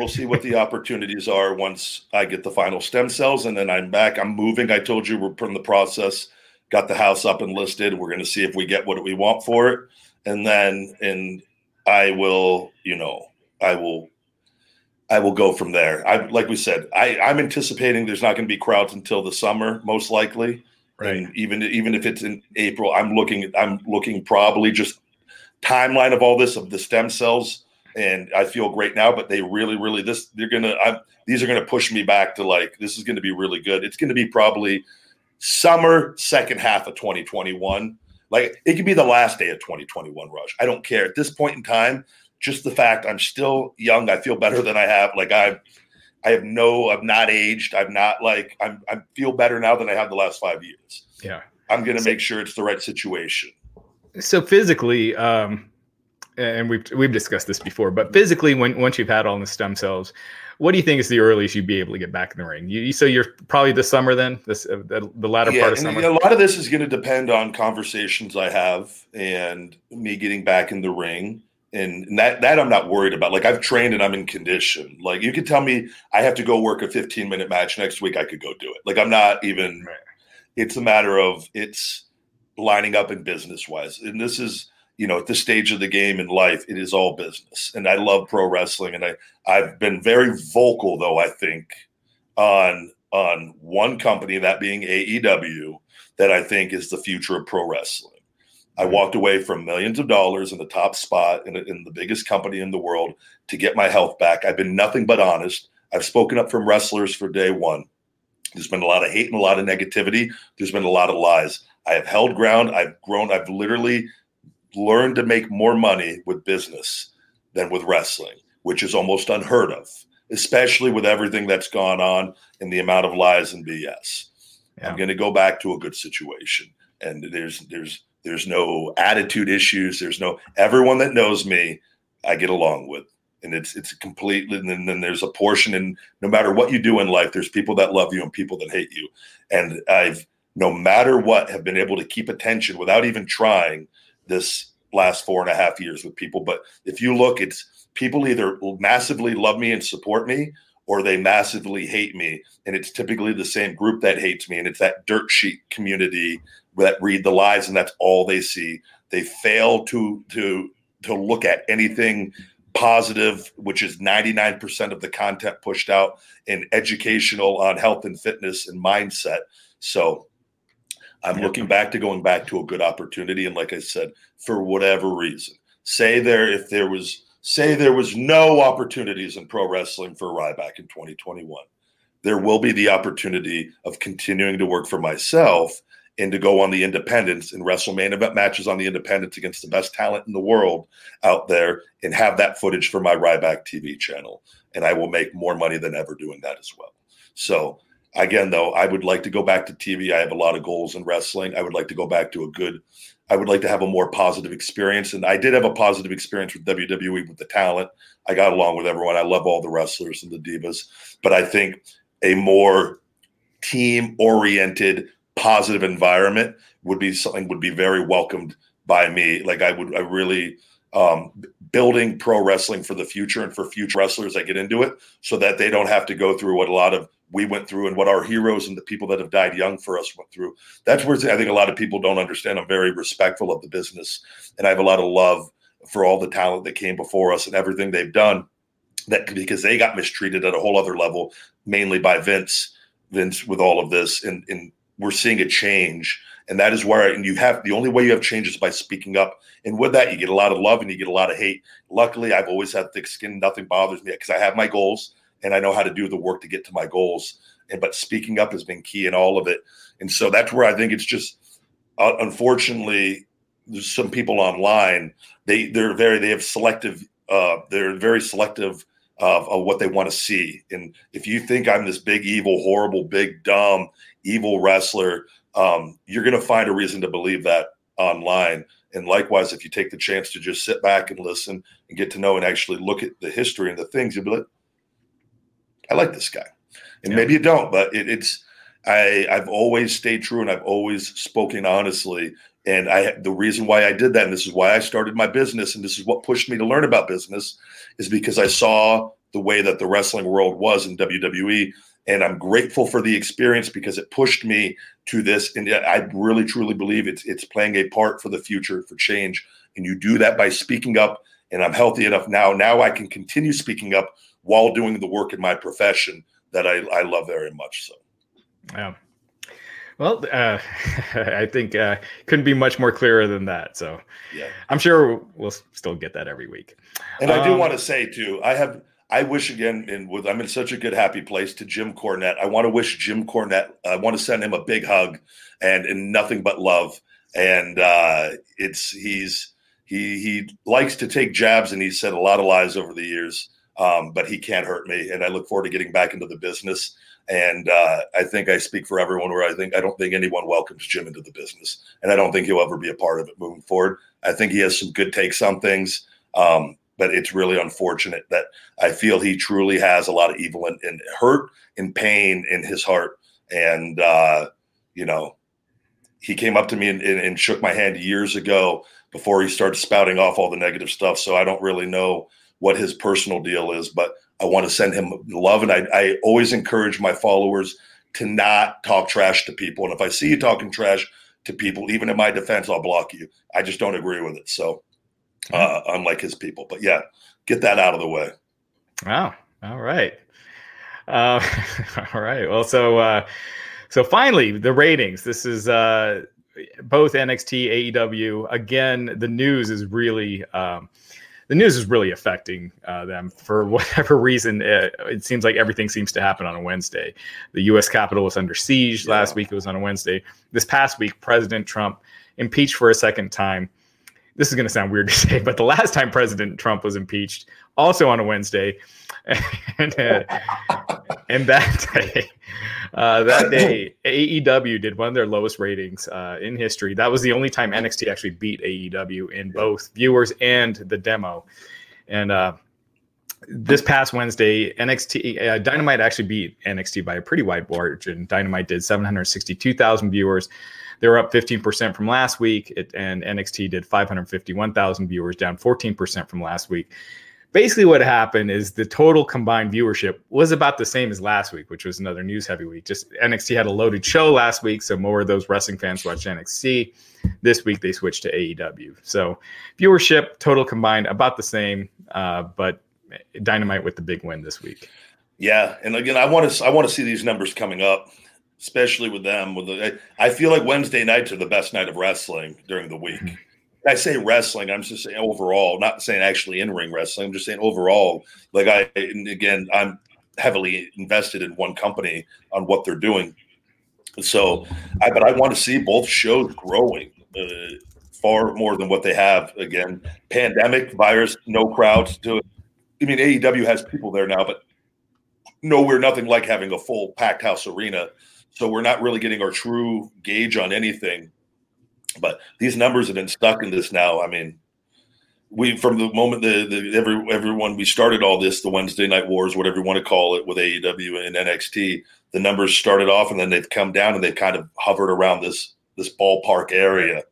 see what the opportunities are once I get the final stem cells, and then I'm back. I'm moving. I told you we're putting the process, got the house up and listed. We're going to see if we get what we want for it. And then, I will go from there. Like we said, I'm anticipating there's not going to be crowds until the summer, most likely. Right. And even if it's in April, I'm looking probably just timeline of all this, of the stem cells, and I feel great now, but they really these are going to push me back to, like, this is going to be really good. It's going to be probably summer, second half of 2021. Like, it could be the last day of 2021, Raj. I don't care at this point in time. Just the fact I'm still young, I feel better than I have. Like, I'm not aged. I'm not like, I feel better now than I have the last 5 years. Yeah. I'm going to make sure it's the right situation. So physically, and we've discussed this before, but physically, once you've had all the stem cells, what do you think is the earliest you'd be able to get back in the ring? So you're probably this summer then, the latter part of summer? A lot of this is going to depend on conversations I have and me getting back in the ring. And that I'm not worried about. Like, I've trained and I'm in condition. Like, you could tell me I have to go work a 15-minute match next week. I could go do it. Like, I'm not even – it's a matter of it's lining up in business-wise. And this is – at this stage of the game in life, it is all business. And I love pro wrestling. And I've been very vocal, though, I think, on one company, that being AEW, that I think is the future of pro wrestling. I walked away from millions of dollars in the top spot in the biggest company in the world to get my health back. I've been nothing but honest. I've spoken up from wrestlers for day one. There's been a lot of hate and a lot of negativity. There's been a lot of lies. I have held ground. I've grown. I've literally learn to make more money with business than with wrestling, which is almost unheard of, especially with everything that's gone on and the amount of lies and BS. Yeah. I'm going to go back to a good situation, and there's no attitude issues. There's no, everyone that knows me, I get along with, and it's completely. And then there's a portion, and no matter what you do in life, there's people that love you and people that hate you. And I've, no matter what, have been able to keep attention without even trying this last 4.5 years with people. But if you look, it's people either massively love me and support me, or they massively hate me. And it's typically the same group that hates me. And it's that dirt sheet community that read the lies. And that's all they see. They fail to look at anything positive, which is 99% of the content pushed out, and educational on health and fitness and mindset. So I'm looking back to going back to a good opportunity. And like I said, for whatever reason, say there was no opportunities in pro wrestling for Ryback in 2021, there will be the opportunity of continuing to work for myself and to go on the independents and wrestle main event matches on the independents against the best talent in the world out there, and have that footage for my Ryback TV channel. And I will make more money than ever doing that as well. So, again, though, I would like to go back to TV. I have a lot of goals in wrestling. I would like to go back to I would like to have a more positive experience. And I did have a positive experience with WWE, with the talent. I got along with everyone. I love all the wrestlers and the divas. But I think a more team-oriented, positive environment would be very welcomed by me. Like I really building pro wrestling for the future and for future wrestlers that get into it, so that they don't have to go through what a lot of we went through and what our heroes and the people that have died young for us went through. That's where I think a lot of people don't understand. I'm very respectful of the business, and I have a lot of love for all the talent that came before us and everything they've done, that because they got mistreated at a whole other level, mainly by Vince with all of this. And we're seeing a change. And that is where, and you have, the only way you have change is by speaking up. And with that, you get a lot of love and you get a lot of hate. Luckily, I've always had thick skin. Nothing bothers me because I have my goals and I know how to do the work to get to my goals. But speaking up has been key in all of it. And so that's where I think it's just, unfortunately, there's some people online, they're very selective of what they want to see. And if you think I'm this big, evil, horrible, big, dumb, evil wrestler, you're going to find a reason to believe that online. And likewise, if you take the chance to just sit back and listen and get to know and actually look at the history and the things, you'll be like, I like this guy. And maybe you don't, but I've always stayed true and I've always spoken honestly. And the reason why I did that, and this is why I started my business, and this is what pushed me to learn about business, is because I saw the way that the wrestling world was in WWE. And I'm grateful for the experience because it pushed me to this. And I really, truly believe it's playing a part for the future, for change. And you do that by speaking up. And I'm healthy enough now. Now I can continue speaking up while doing the work in my profession that I love very much. So, yeah. Well, I think couldn't be much more clearer than that. So yeah. I'm sure we'll still get that every week. And I do want to say, too, I wish again, I'm in such a good, happy place, to Jim Cornette. I want to wish Jim Cornette, I want to send him a big hug and nothing but love. And he likes to take jabs, and he's said a lot of lies over the years, but he can't hurt me. And I look forward to getting back into the business. And I think I speak for everyone where I don't think anyone welcomes Jim into the business, and I don't think he'll ever be a part of it moving forward. I think he has some good takes on things, but it's really unfortunate that I feel he truly has a lot of evil and hurt and pain in his heart. And, he came up to me and shook my hand years ago before he started spouting off all the negative stuff. So I don't really know what his personal deal is, but I want to send him love. And I always encourage my followers to not talk trash to people. And if I see you talking trash to people, even in my defense, I'll block you. I just don't agree with it. So unlike his people, but yeah, get that out of the way. Wow. All right. All right. Well, so finally, the ratings. This is both NXT, AEW. Again, the news is really affecting them for whatever reason. It seems like everything seems to happen on a Wednesday. The U.S. Capitol was under siege last week. It was on a Wednesday. This past week, President Trump impeached for a second time. This is going to sound weird to say, but the last time President Trump was impeached, also on a Wednesday, and that day, AEW did one of their lowest ratings in history. That was the only time NXT actually beat AEW in both viewers and the demo. And this past Wednesday, NXT Dynamite actually beat NXT by a pretty wide margin. Dynamite did 762,000 viewers. They were up 15% from last week, and NXT did 551,000 viewers, down 14% from last week. Basically what happened is the total combined viewership was about the same as last week, which was another news-heavy week. Just NXT had a loaded show last week, so more of those wrestling fans watched NXT. This week they switched to AEW. So viewership, total combined, about the same, but Dynamite with the big win this week. Yeah, and again, I want to see these numbers coming up. Especially with them. I feel like Wednesday nights are the best night of wrestling during the week. Mm-hmm. I say wrestling, I'm just saying overall, not saying actually in-ring wrestling. I'm just saying overall. Like I'm heavily invested in one company on what they're doing. So, but I want to see both shows growing far more than what they have. Again, pandemic, virus, no crowds. I mean, AEW has people there now, but nowhere, nothing like having a full packed house arena. So we're not really getting our true gauge on anything. But these numbers have been stuck in this now. I mean, from the moment everyone we started all this, the Wednesday Night Wars, whatever you want to call it, with AEW and NXT, the numbers started off and then they've come down and they've kind of hovered around this ballpark area.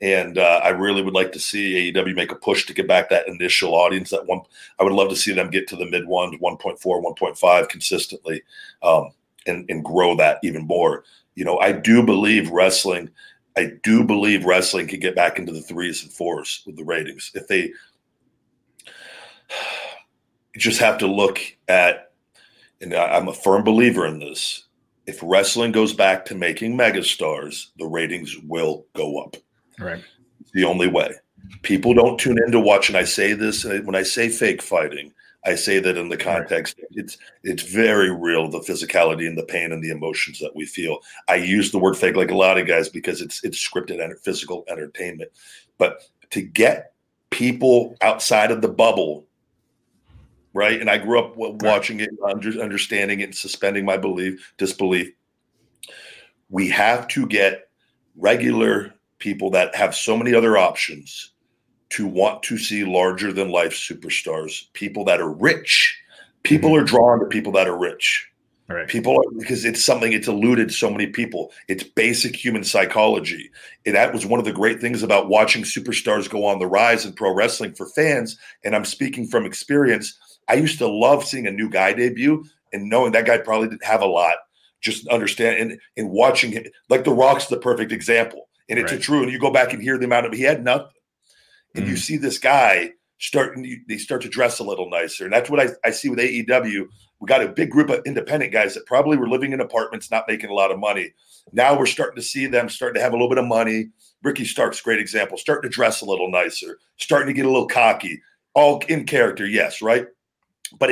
And I really would like to see AEW make a push to get back that initial audience. That one, I would love to see them get to the mid 1 to 1.4, 1.5 consistently, and grow that even more. You know, I do believe wrestling could get back into the 3s and 4s with the ratings. If they just have to look at, and I'm a firm believer in this, if wrestling goes back to making megastars, the ratings will go up. Right. It's the only way. People don't tune in to watch, and I say this, when I say fake fighting, I say that in the context, it's very real, the physicality and the pain and the emotions that we feel. I use the word fake like a lot of guys because it's scripted and physical entertainment. But to get people outside of the bubble, right? And I grew up watching it, understanding it, and suspending my disbelief. We have to get regular people that have so many other options to want to see larger-than-life superstars, people that are rich. People are drawn to people that are rich. Right. Because it's eluded so many people. It's basic human psychology. And that was one of the great things about watching superstars go on the rise in pro wrestling for fans. And I'm speaking from experience. I used to love seeing a new guy debut and knowing that guy probably didn't have a lot. Just understand and watching him. Like The Rock's the perfect example. And it's true. And you go back and hear the amount of, he had nothing. And you see this guy they start to dress a little nicer. And that's what I see with AEW. We got a big group of independent guys that probably were living in apartments, not making a lot of money. Now we're starting to see them starting to have a little bit of money. Ricky Stark's great example, starting to dress a little nicer, starting to get a little cocky, all in character. Yes. Right. But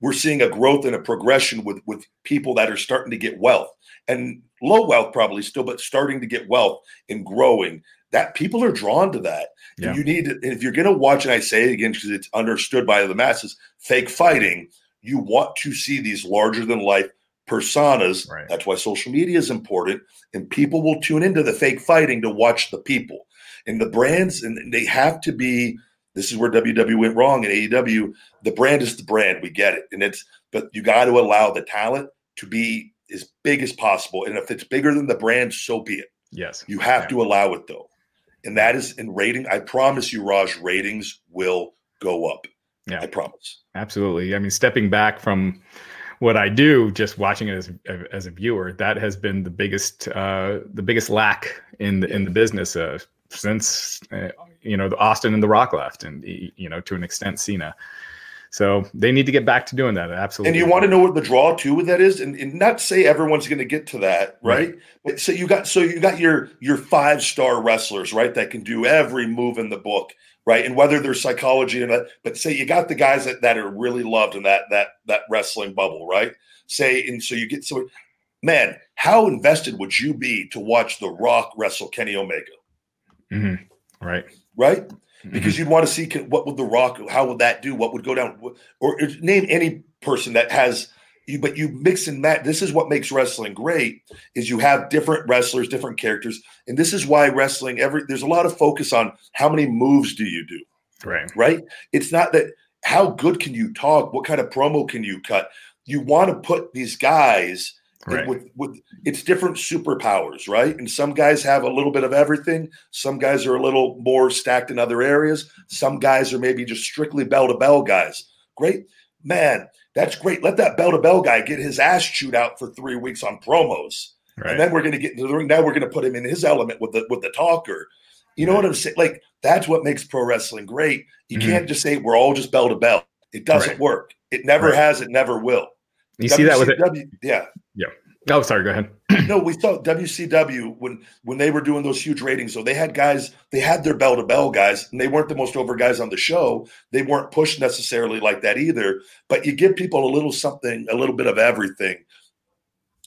we're seeing a growth and a progression with people that are starting to get wealth, and low wealth probably still, but starting to get wealth and growing. That people are drawn to that. Yeah. And if you're going to watch, and I say it again because it's understood by the masses, fake fighting, you want to see these larger than life personas. Right. That's why social media is important. And people will tune into the fake fighting to watch the people and the brands. And they have to be, this is where WWE went wrong in AEW. The brand is the brand. We get it. But you got to allow the talent to be as big as possible. And if it's bigger than the brand, so be it. Yes. You have to allow it though. And that is in rating. I promise you, Raj, ratings will go up. Yeah, I promise. Absolutely. I mean, stepping back from what I do, just watching it as a viewer, that has been the biggest lack in the business since the Austin and The Rock left, and to an extent Cena. So they need to get back to doing that. Absolutely. And you want to know what the draw to with that is, and not say everyone's going to get to that, right? But so you got your 5-star wrestlers, right, that can do every move in the book, right? And whether there's psychology or not, but say you got the guys that are really loved in that wrestling bubble, right? Say, and so you get so, man, how invested would you be to watch The Rock wrestle Kenny Omega? Mm-hmm. Right. Right. Because you'd want to see what would The Rock, how would that do? What would go down? Or name any person that has, but you mix and match. This is what makes wrestling great is you have different wrestlers, different characters. And this is why wrestling, there's a lot of focus on how many moves do you do? Right. Right? It's not that how good can you talk? What kind of promo can you cut? You want to put these guys with it's different superpowers, right? And some guys have a little bit of everything. Some guys are a little more stacked in other areas. Some guys are maybe just strictly bell-to-bell guys. Great. Man, that's great. Let that bell-to-bell guy get his ass chewed out for 3 weeks on promos. Right. And then we're going to get into the ring. Now we're going to put him in his element with the talker. You know what I'm saying? Like, that's what makes pro wrestling great. You can't just say we're all just bell-to-bell. It doesn't work. It never has. It never will. You see that with it. Yeah. Oh, sorry. Go ahead. No, we saw WCW when they were doing those huge ratings. So they had guys, they had their bell to bell guys, and they weren't the most over guys on the show. They weren't pushed necessarily like that either. But you give people a little something, a little bit of everything,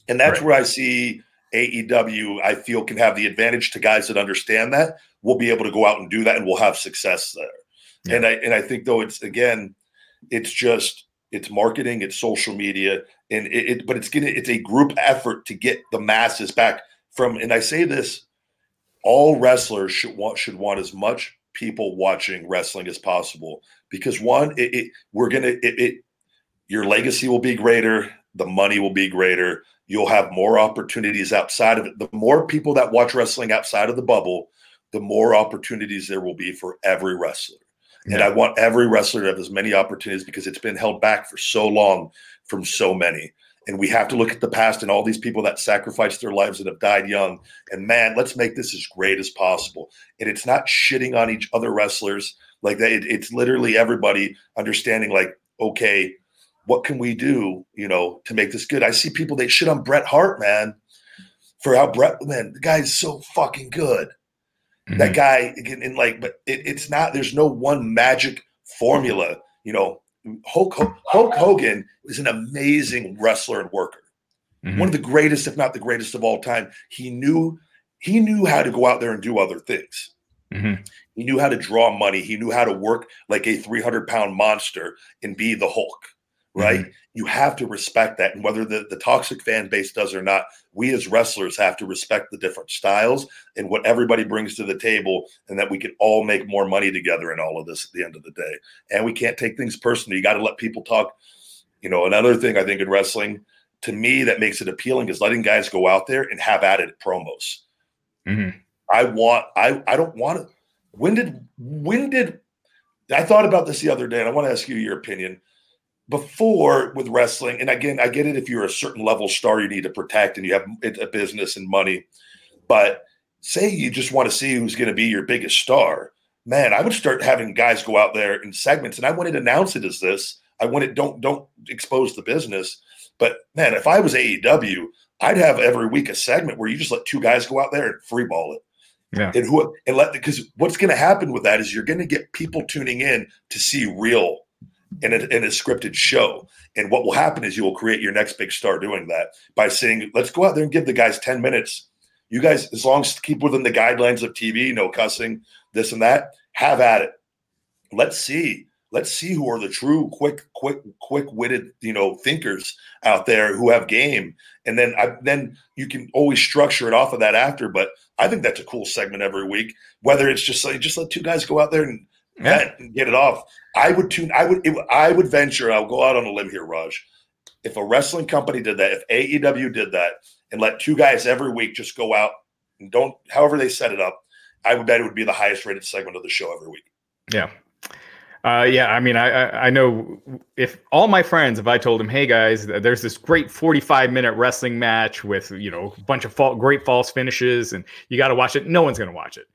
and that's where I see AEW. I feel can have the advantage to guys that understand that we'll be able to go out and do that, and we'll have success there. Yeah. And I think though it's marketing, it's social media, and it's a group effort to get the masses back from. And I say this: all wrestlers should want as much people watching wrestling as possible because your legacy will be greater, the money will be greater, you'll have more opportunities outside of it. The more people that watch wrestling outside of the bubble, the more opportunities there will be for every wrestler. Yeah. And I want every wrestler to have as many opportunities because it's been held back for so long from so many. And we have to look at the past and all these people that sacrificed their lives and have died young. And, man, let's make this as great as possible. And it's not shitting on each other wrestlers like that. It's literally everybody understanding, like, okay, what can we do, you know, to make this good? I see people, they shit on Bret Hart, man, for how Bret, man, the guy's so fucking good. Mm-hmm. That guy, and like, but it's not, there's no one magic formula, you know. Hulk Hogan is an amazing wrestler and worker. Mm-hmm. One of the greatest, if not the greatest of all time. He knew how to go out there and do other things. Mm-hmm. He knew how to draw money. He knew how to work like a 300-pound monster and be the Hulk, right? Mm-hmm. You have to respect that. And whether the toxic fan base does or not, we as wrestlers have to respect the different styles and what everybody brings to the table, and that we can all make more money together in all of this at the end of the day. And we can't take things personally. You got to let people talk. You know, another thing I think in wrestling, to me, that makes it appealing is letting guys go out there and have at it promos. Mm-hmm. I don't want to. When did I thought about this the other day, and I want to ask you your opinion. Before with wrestling, and again, I get it, if you're a certain level star, you need to protect and you have a business and money. But say you just want to see who's going to be your biggest star. Man, I would start having guys go out there in segments, and I wouldn't announce it as this. I wouldn't, don't expose the business. But, man, if I was AEW, I'd have every week a segment where you just let two guys go out there and free ball it. Yeah. Because what's going to happen with that is you're going to get people tuning in to see real in a scripted show. And what will happen is you will create your next big star doing that by saying, let's go out there and give the guys 10 minutes. You guys, as long as keep within the guidelines of TV, no cussing, this and that, have at it. Let's see who are the true quick-witted, you know, thinkers out there who have game. And then you can always structure it off of that after. But I think that's a cool segment every week, whether it's just like, just let two guys go out there and, yeah, and get it off. I would venture, I'll go out on a limb here, Raj. If a wrestling company did that, if AEW did that and let two guys every week just go out and don't, however they set it up, I would bet it would be the highest rated segment of the show every week. Yeah. I mean, I know if all my friends, if I told them, hey guys, there's this great 45-minute wrestling match with, you know, a bunch of great false finishes and you got to watch it, no one's going to watch it.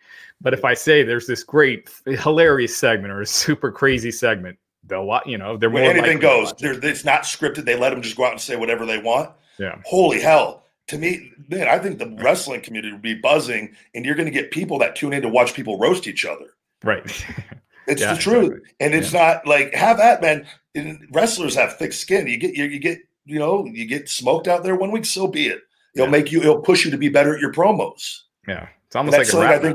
But if I say there's this great hilarious segment or a super crazy segment, they'll watch, you know, they're more likely. Anything goes. It's not scripted. They let them just go out and say whatever they want. Yeah. Holy hell. To me, man, I think the wrestling community would be buzzing, and you're going to get people that tune in to watch people roast each other. Right. It's the truth. Exactly. And it's not like, have that, man. And wrestlers have thick skin. You get smoked out there one week, so be it. It'll push you to be better at your promos. Yeah. It's almost like a rap.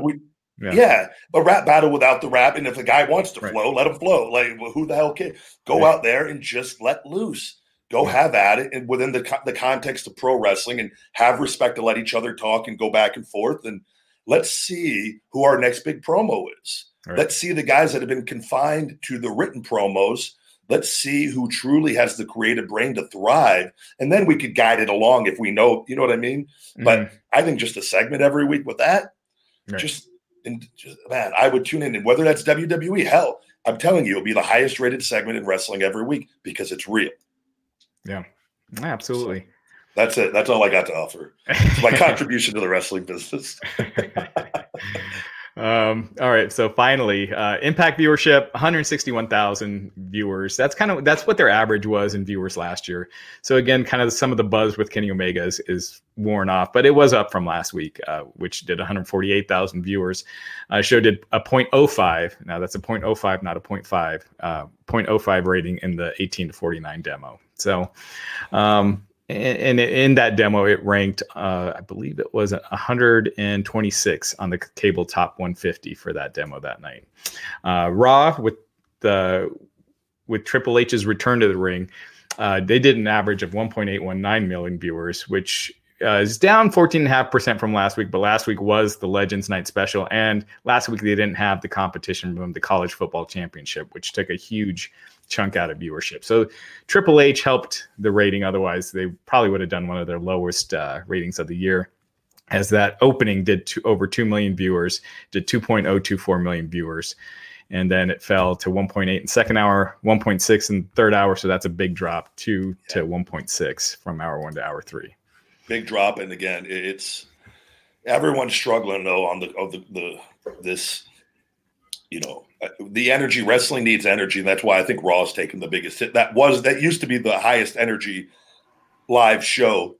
A rap battle without the rap. And if the guy wants to flow, let him flow. Like, well, who the hell cares? Go out there and just let loose. Go have at it, and within the context of pro wrestling, and have respect to let each other talk and go back and forth. And let's see who our next big promo is. Right. Let's see the guys that have been confined to the written promos. Let's see who truly has the creative brain to thrive. And then we could guide it along if we know, you know what I mean? Mm-hmm. But I think just a segment every week with that, man, I would tune in. And whether that's WWE, hell, I'm telling you, it'll be the highest rated segment in wrestling every week because it's real. Yeah, absolutely. So that's it. That's all I got to offer. It's my contribution to the wrestling business. All right. So finally, Impact viewership, 161,000 viewers. That's what their average was in viewers last year. So again, kind of some of the buzz with Kenny Omega is worn off, but it was up from last week, which did 148,000 viewers. Show did a 0.05. Now that's a 0.05, not a 0.5, 0.05 rating in the 18 to 49 demo. So, and in that demo, it ranked, I believe it was 126 on the cable top 150 for that demo that night. Raw, with Triple H's return to the ring, they did an average of 1.819 million viewers, which is down 14.5% from last week. But last week was the Legends Night special, and last week they didn't have the competition from the College Football Championship, which took a huge chunk out of viewership. So Triple H helped the rating. Otherwise, they probably would have done one of their lowest ratings of the year. as that opening did over 2 million viewers, did 2.024 million viewers. And then it fell to 1.8 in second hour, 1.6 in third hour. So that's a big drop, 2 to 1.6 from hour one to hour three. Big drop. And again, it's everyone's struggling though on this, you know, the energy. Wrestling needs energy. And that's why I think Raw's taken the biggest hit. That used to be the highest energy live show,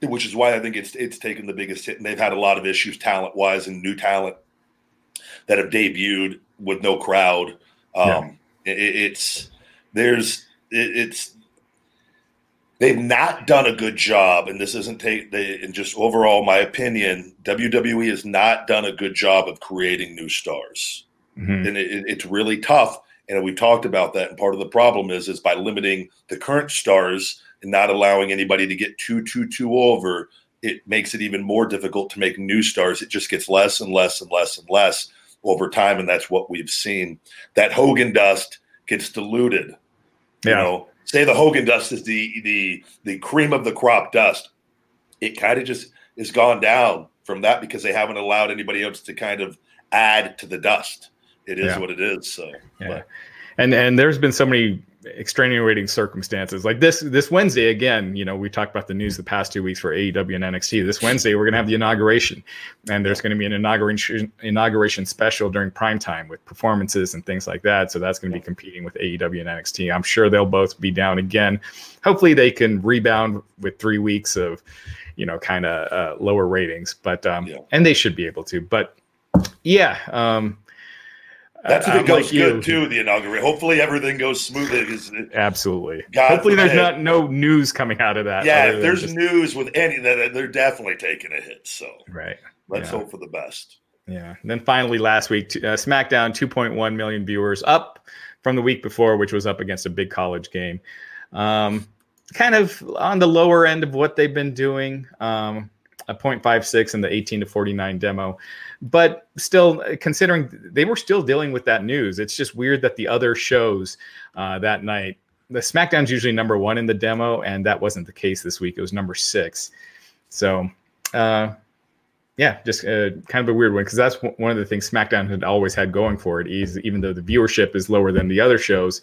which is why I think it's taken the biggest hit. And they've had a lot of issues talent wise and new talent that have debuted with no crowd. They've not done a good job, and this isn't just overall my opinion. WWE has not done a good job of creating new stars, and it's really tough. And we talked about that. And part of the problem is by limiting the current stars and not allowing anybody to get too over. It makes it even more difficult to make new stars. It just gets less and less and less and less over time, and that's what we've seen. That Hogan dust gets diluted. You know, say the Hogan dust is the cream of the crop dust. It kind of just is gone down from that because they haven't allowed anybody else to kind of add to the dust. It is what it is. So, but. And there's been so many extenuating circumstances like this Wednesday. Again, you know, we talked about the news the past 2 weeks for AEW and NXT. This Wednesday, we're going to have the inauguration, and there's going to be an inauguration special during primetime with performances and things like that. So that's going to be competing with AEW and NXT. I'm sure they'll both be down again. Hopefully they can rebound with 3 weeks of, you know, kind of lower ratings, but, and they should be able to, but that's if it goes like good too. The inauguration. Hopefully everything goes smoothly. Absolutely. Hopefully there's no news coming out of that. Yeah, if there's news with any, they're definitely taking a hit. So let's hope for the best. Yeah. And then finally, last week, SmackDown 2.1 million viewers, up from the week before, which was up against a big college game. Kind of on the lower end of what they've been doing. A 0.56 in the 18 to 49 demo. But still, considering they were still dealing with that news, it's just weird that the other shows that night, the SmackDown's usually number one in the demo, and that wasn't the case this week. It was number 6. So, kind of a weird one, because that's one of the things SmackDown had always had going for it, is even though the viewership is lower than the other shows,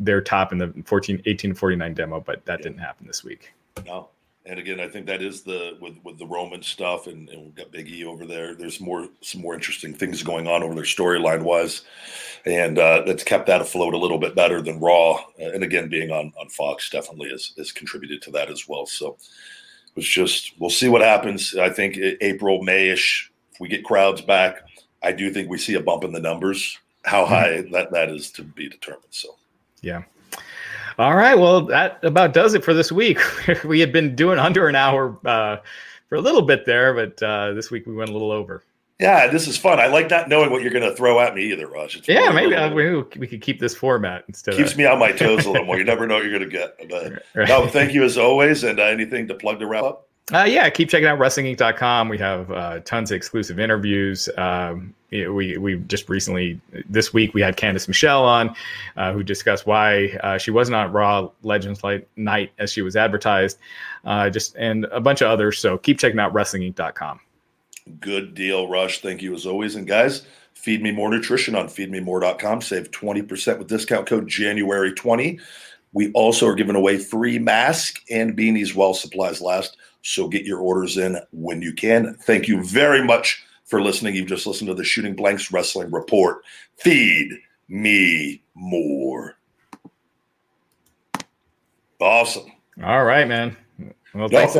they're top in the 18 to 49 demo, but that didn't happen this week. No. And again, I think that is with the Roman stuff, and we've got Big E over there. There's some more interesting things going on over there storyline-wise, and that's kept that afloat a little bit better than Raw. And again, being on Fox definitely has contributed to that as well. So it was just, we'll see what happens. I think April, May-ish, if we get crowds back, I do think we see a bump in the numbers. How high that is to be determined. So yeah. All right, well, that about does it for this week. We had been doing under an hour for a little bit there, but this week we went a little over. Yeah, this is fun. I like not knowing what you're going to throw at me either, Raj. It's maybe we could keep this format instead. Keeps me on my toes a little more. You never know what you're going to get. But no, thank you as always. And anything to plug to wrap up? Keep checking out WrestlingInc.com. We have tons of exclusive interviews. We just recently, this week, we had Candice Michelle on, who discussed why she wasn't on Raw Legends Night as she was advertised, and a bunch of others. So keep checking out WrestlingInc.com. Good deal, Rush. Thank you as always. And guys, Feed Me More Nutrition on feedmemore.com. Save 20% with discount code January20. We also are giving away free masks and beanies while supplies last. So get your orders in when you can. Thank you very much for listening. You've just listened to the Shooting Blanks Wrestling Report. Feed me more. Awesome. All right, man. Well, thanks.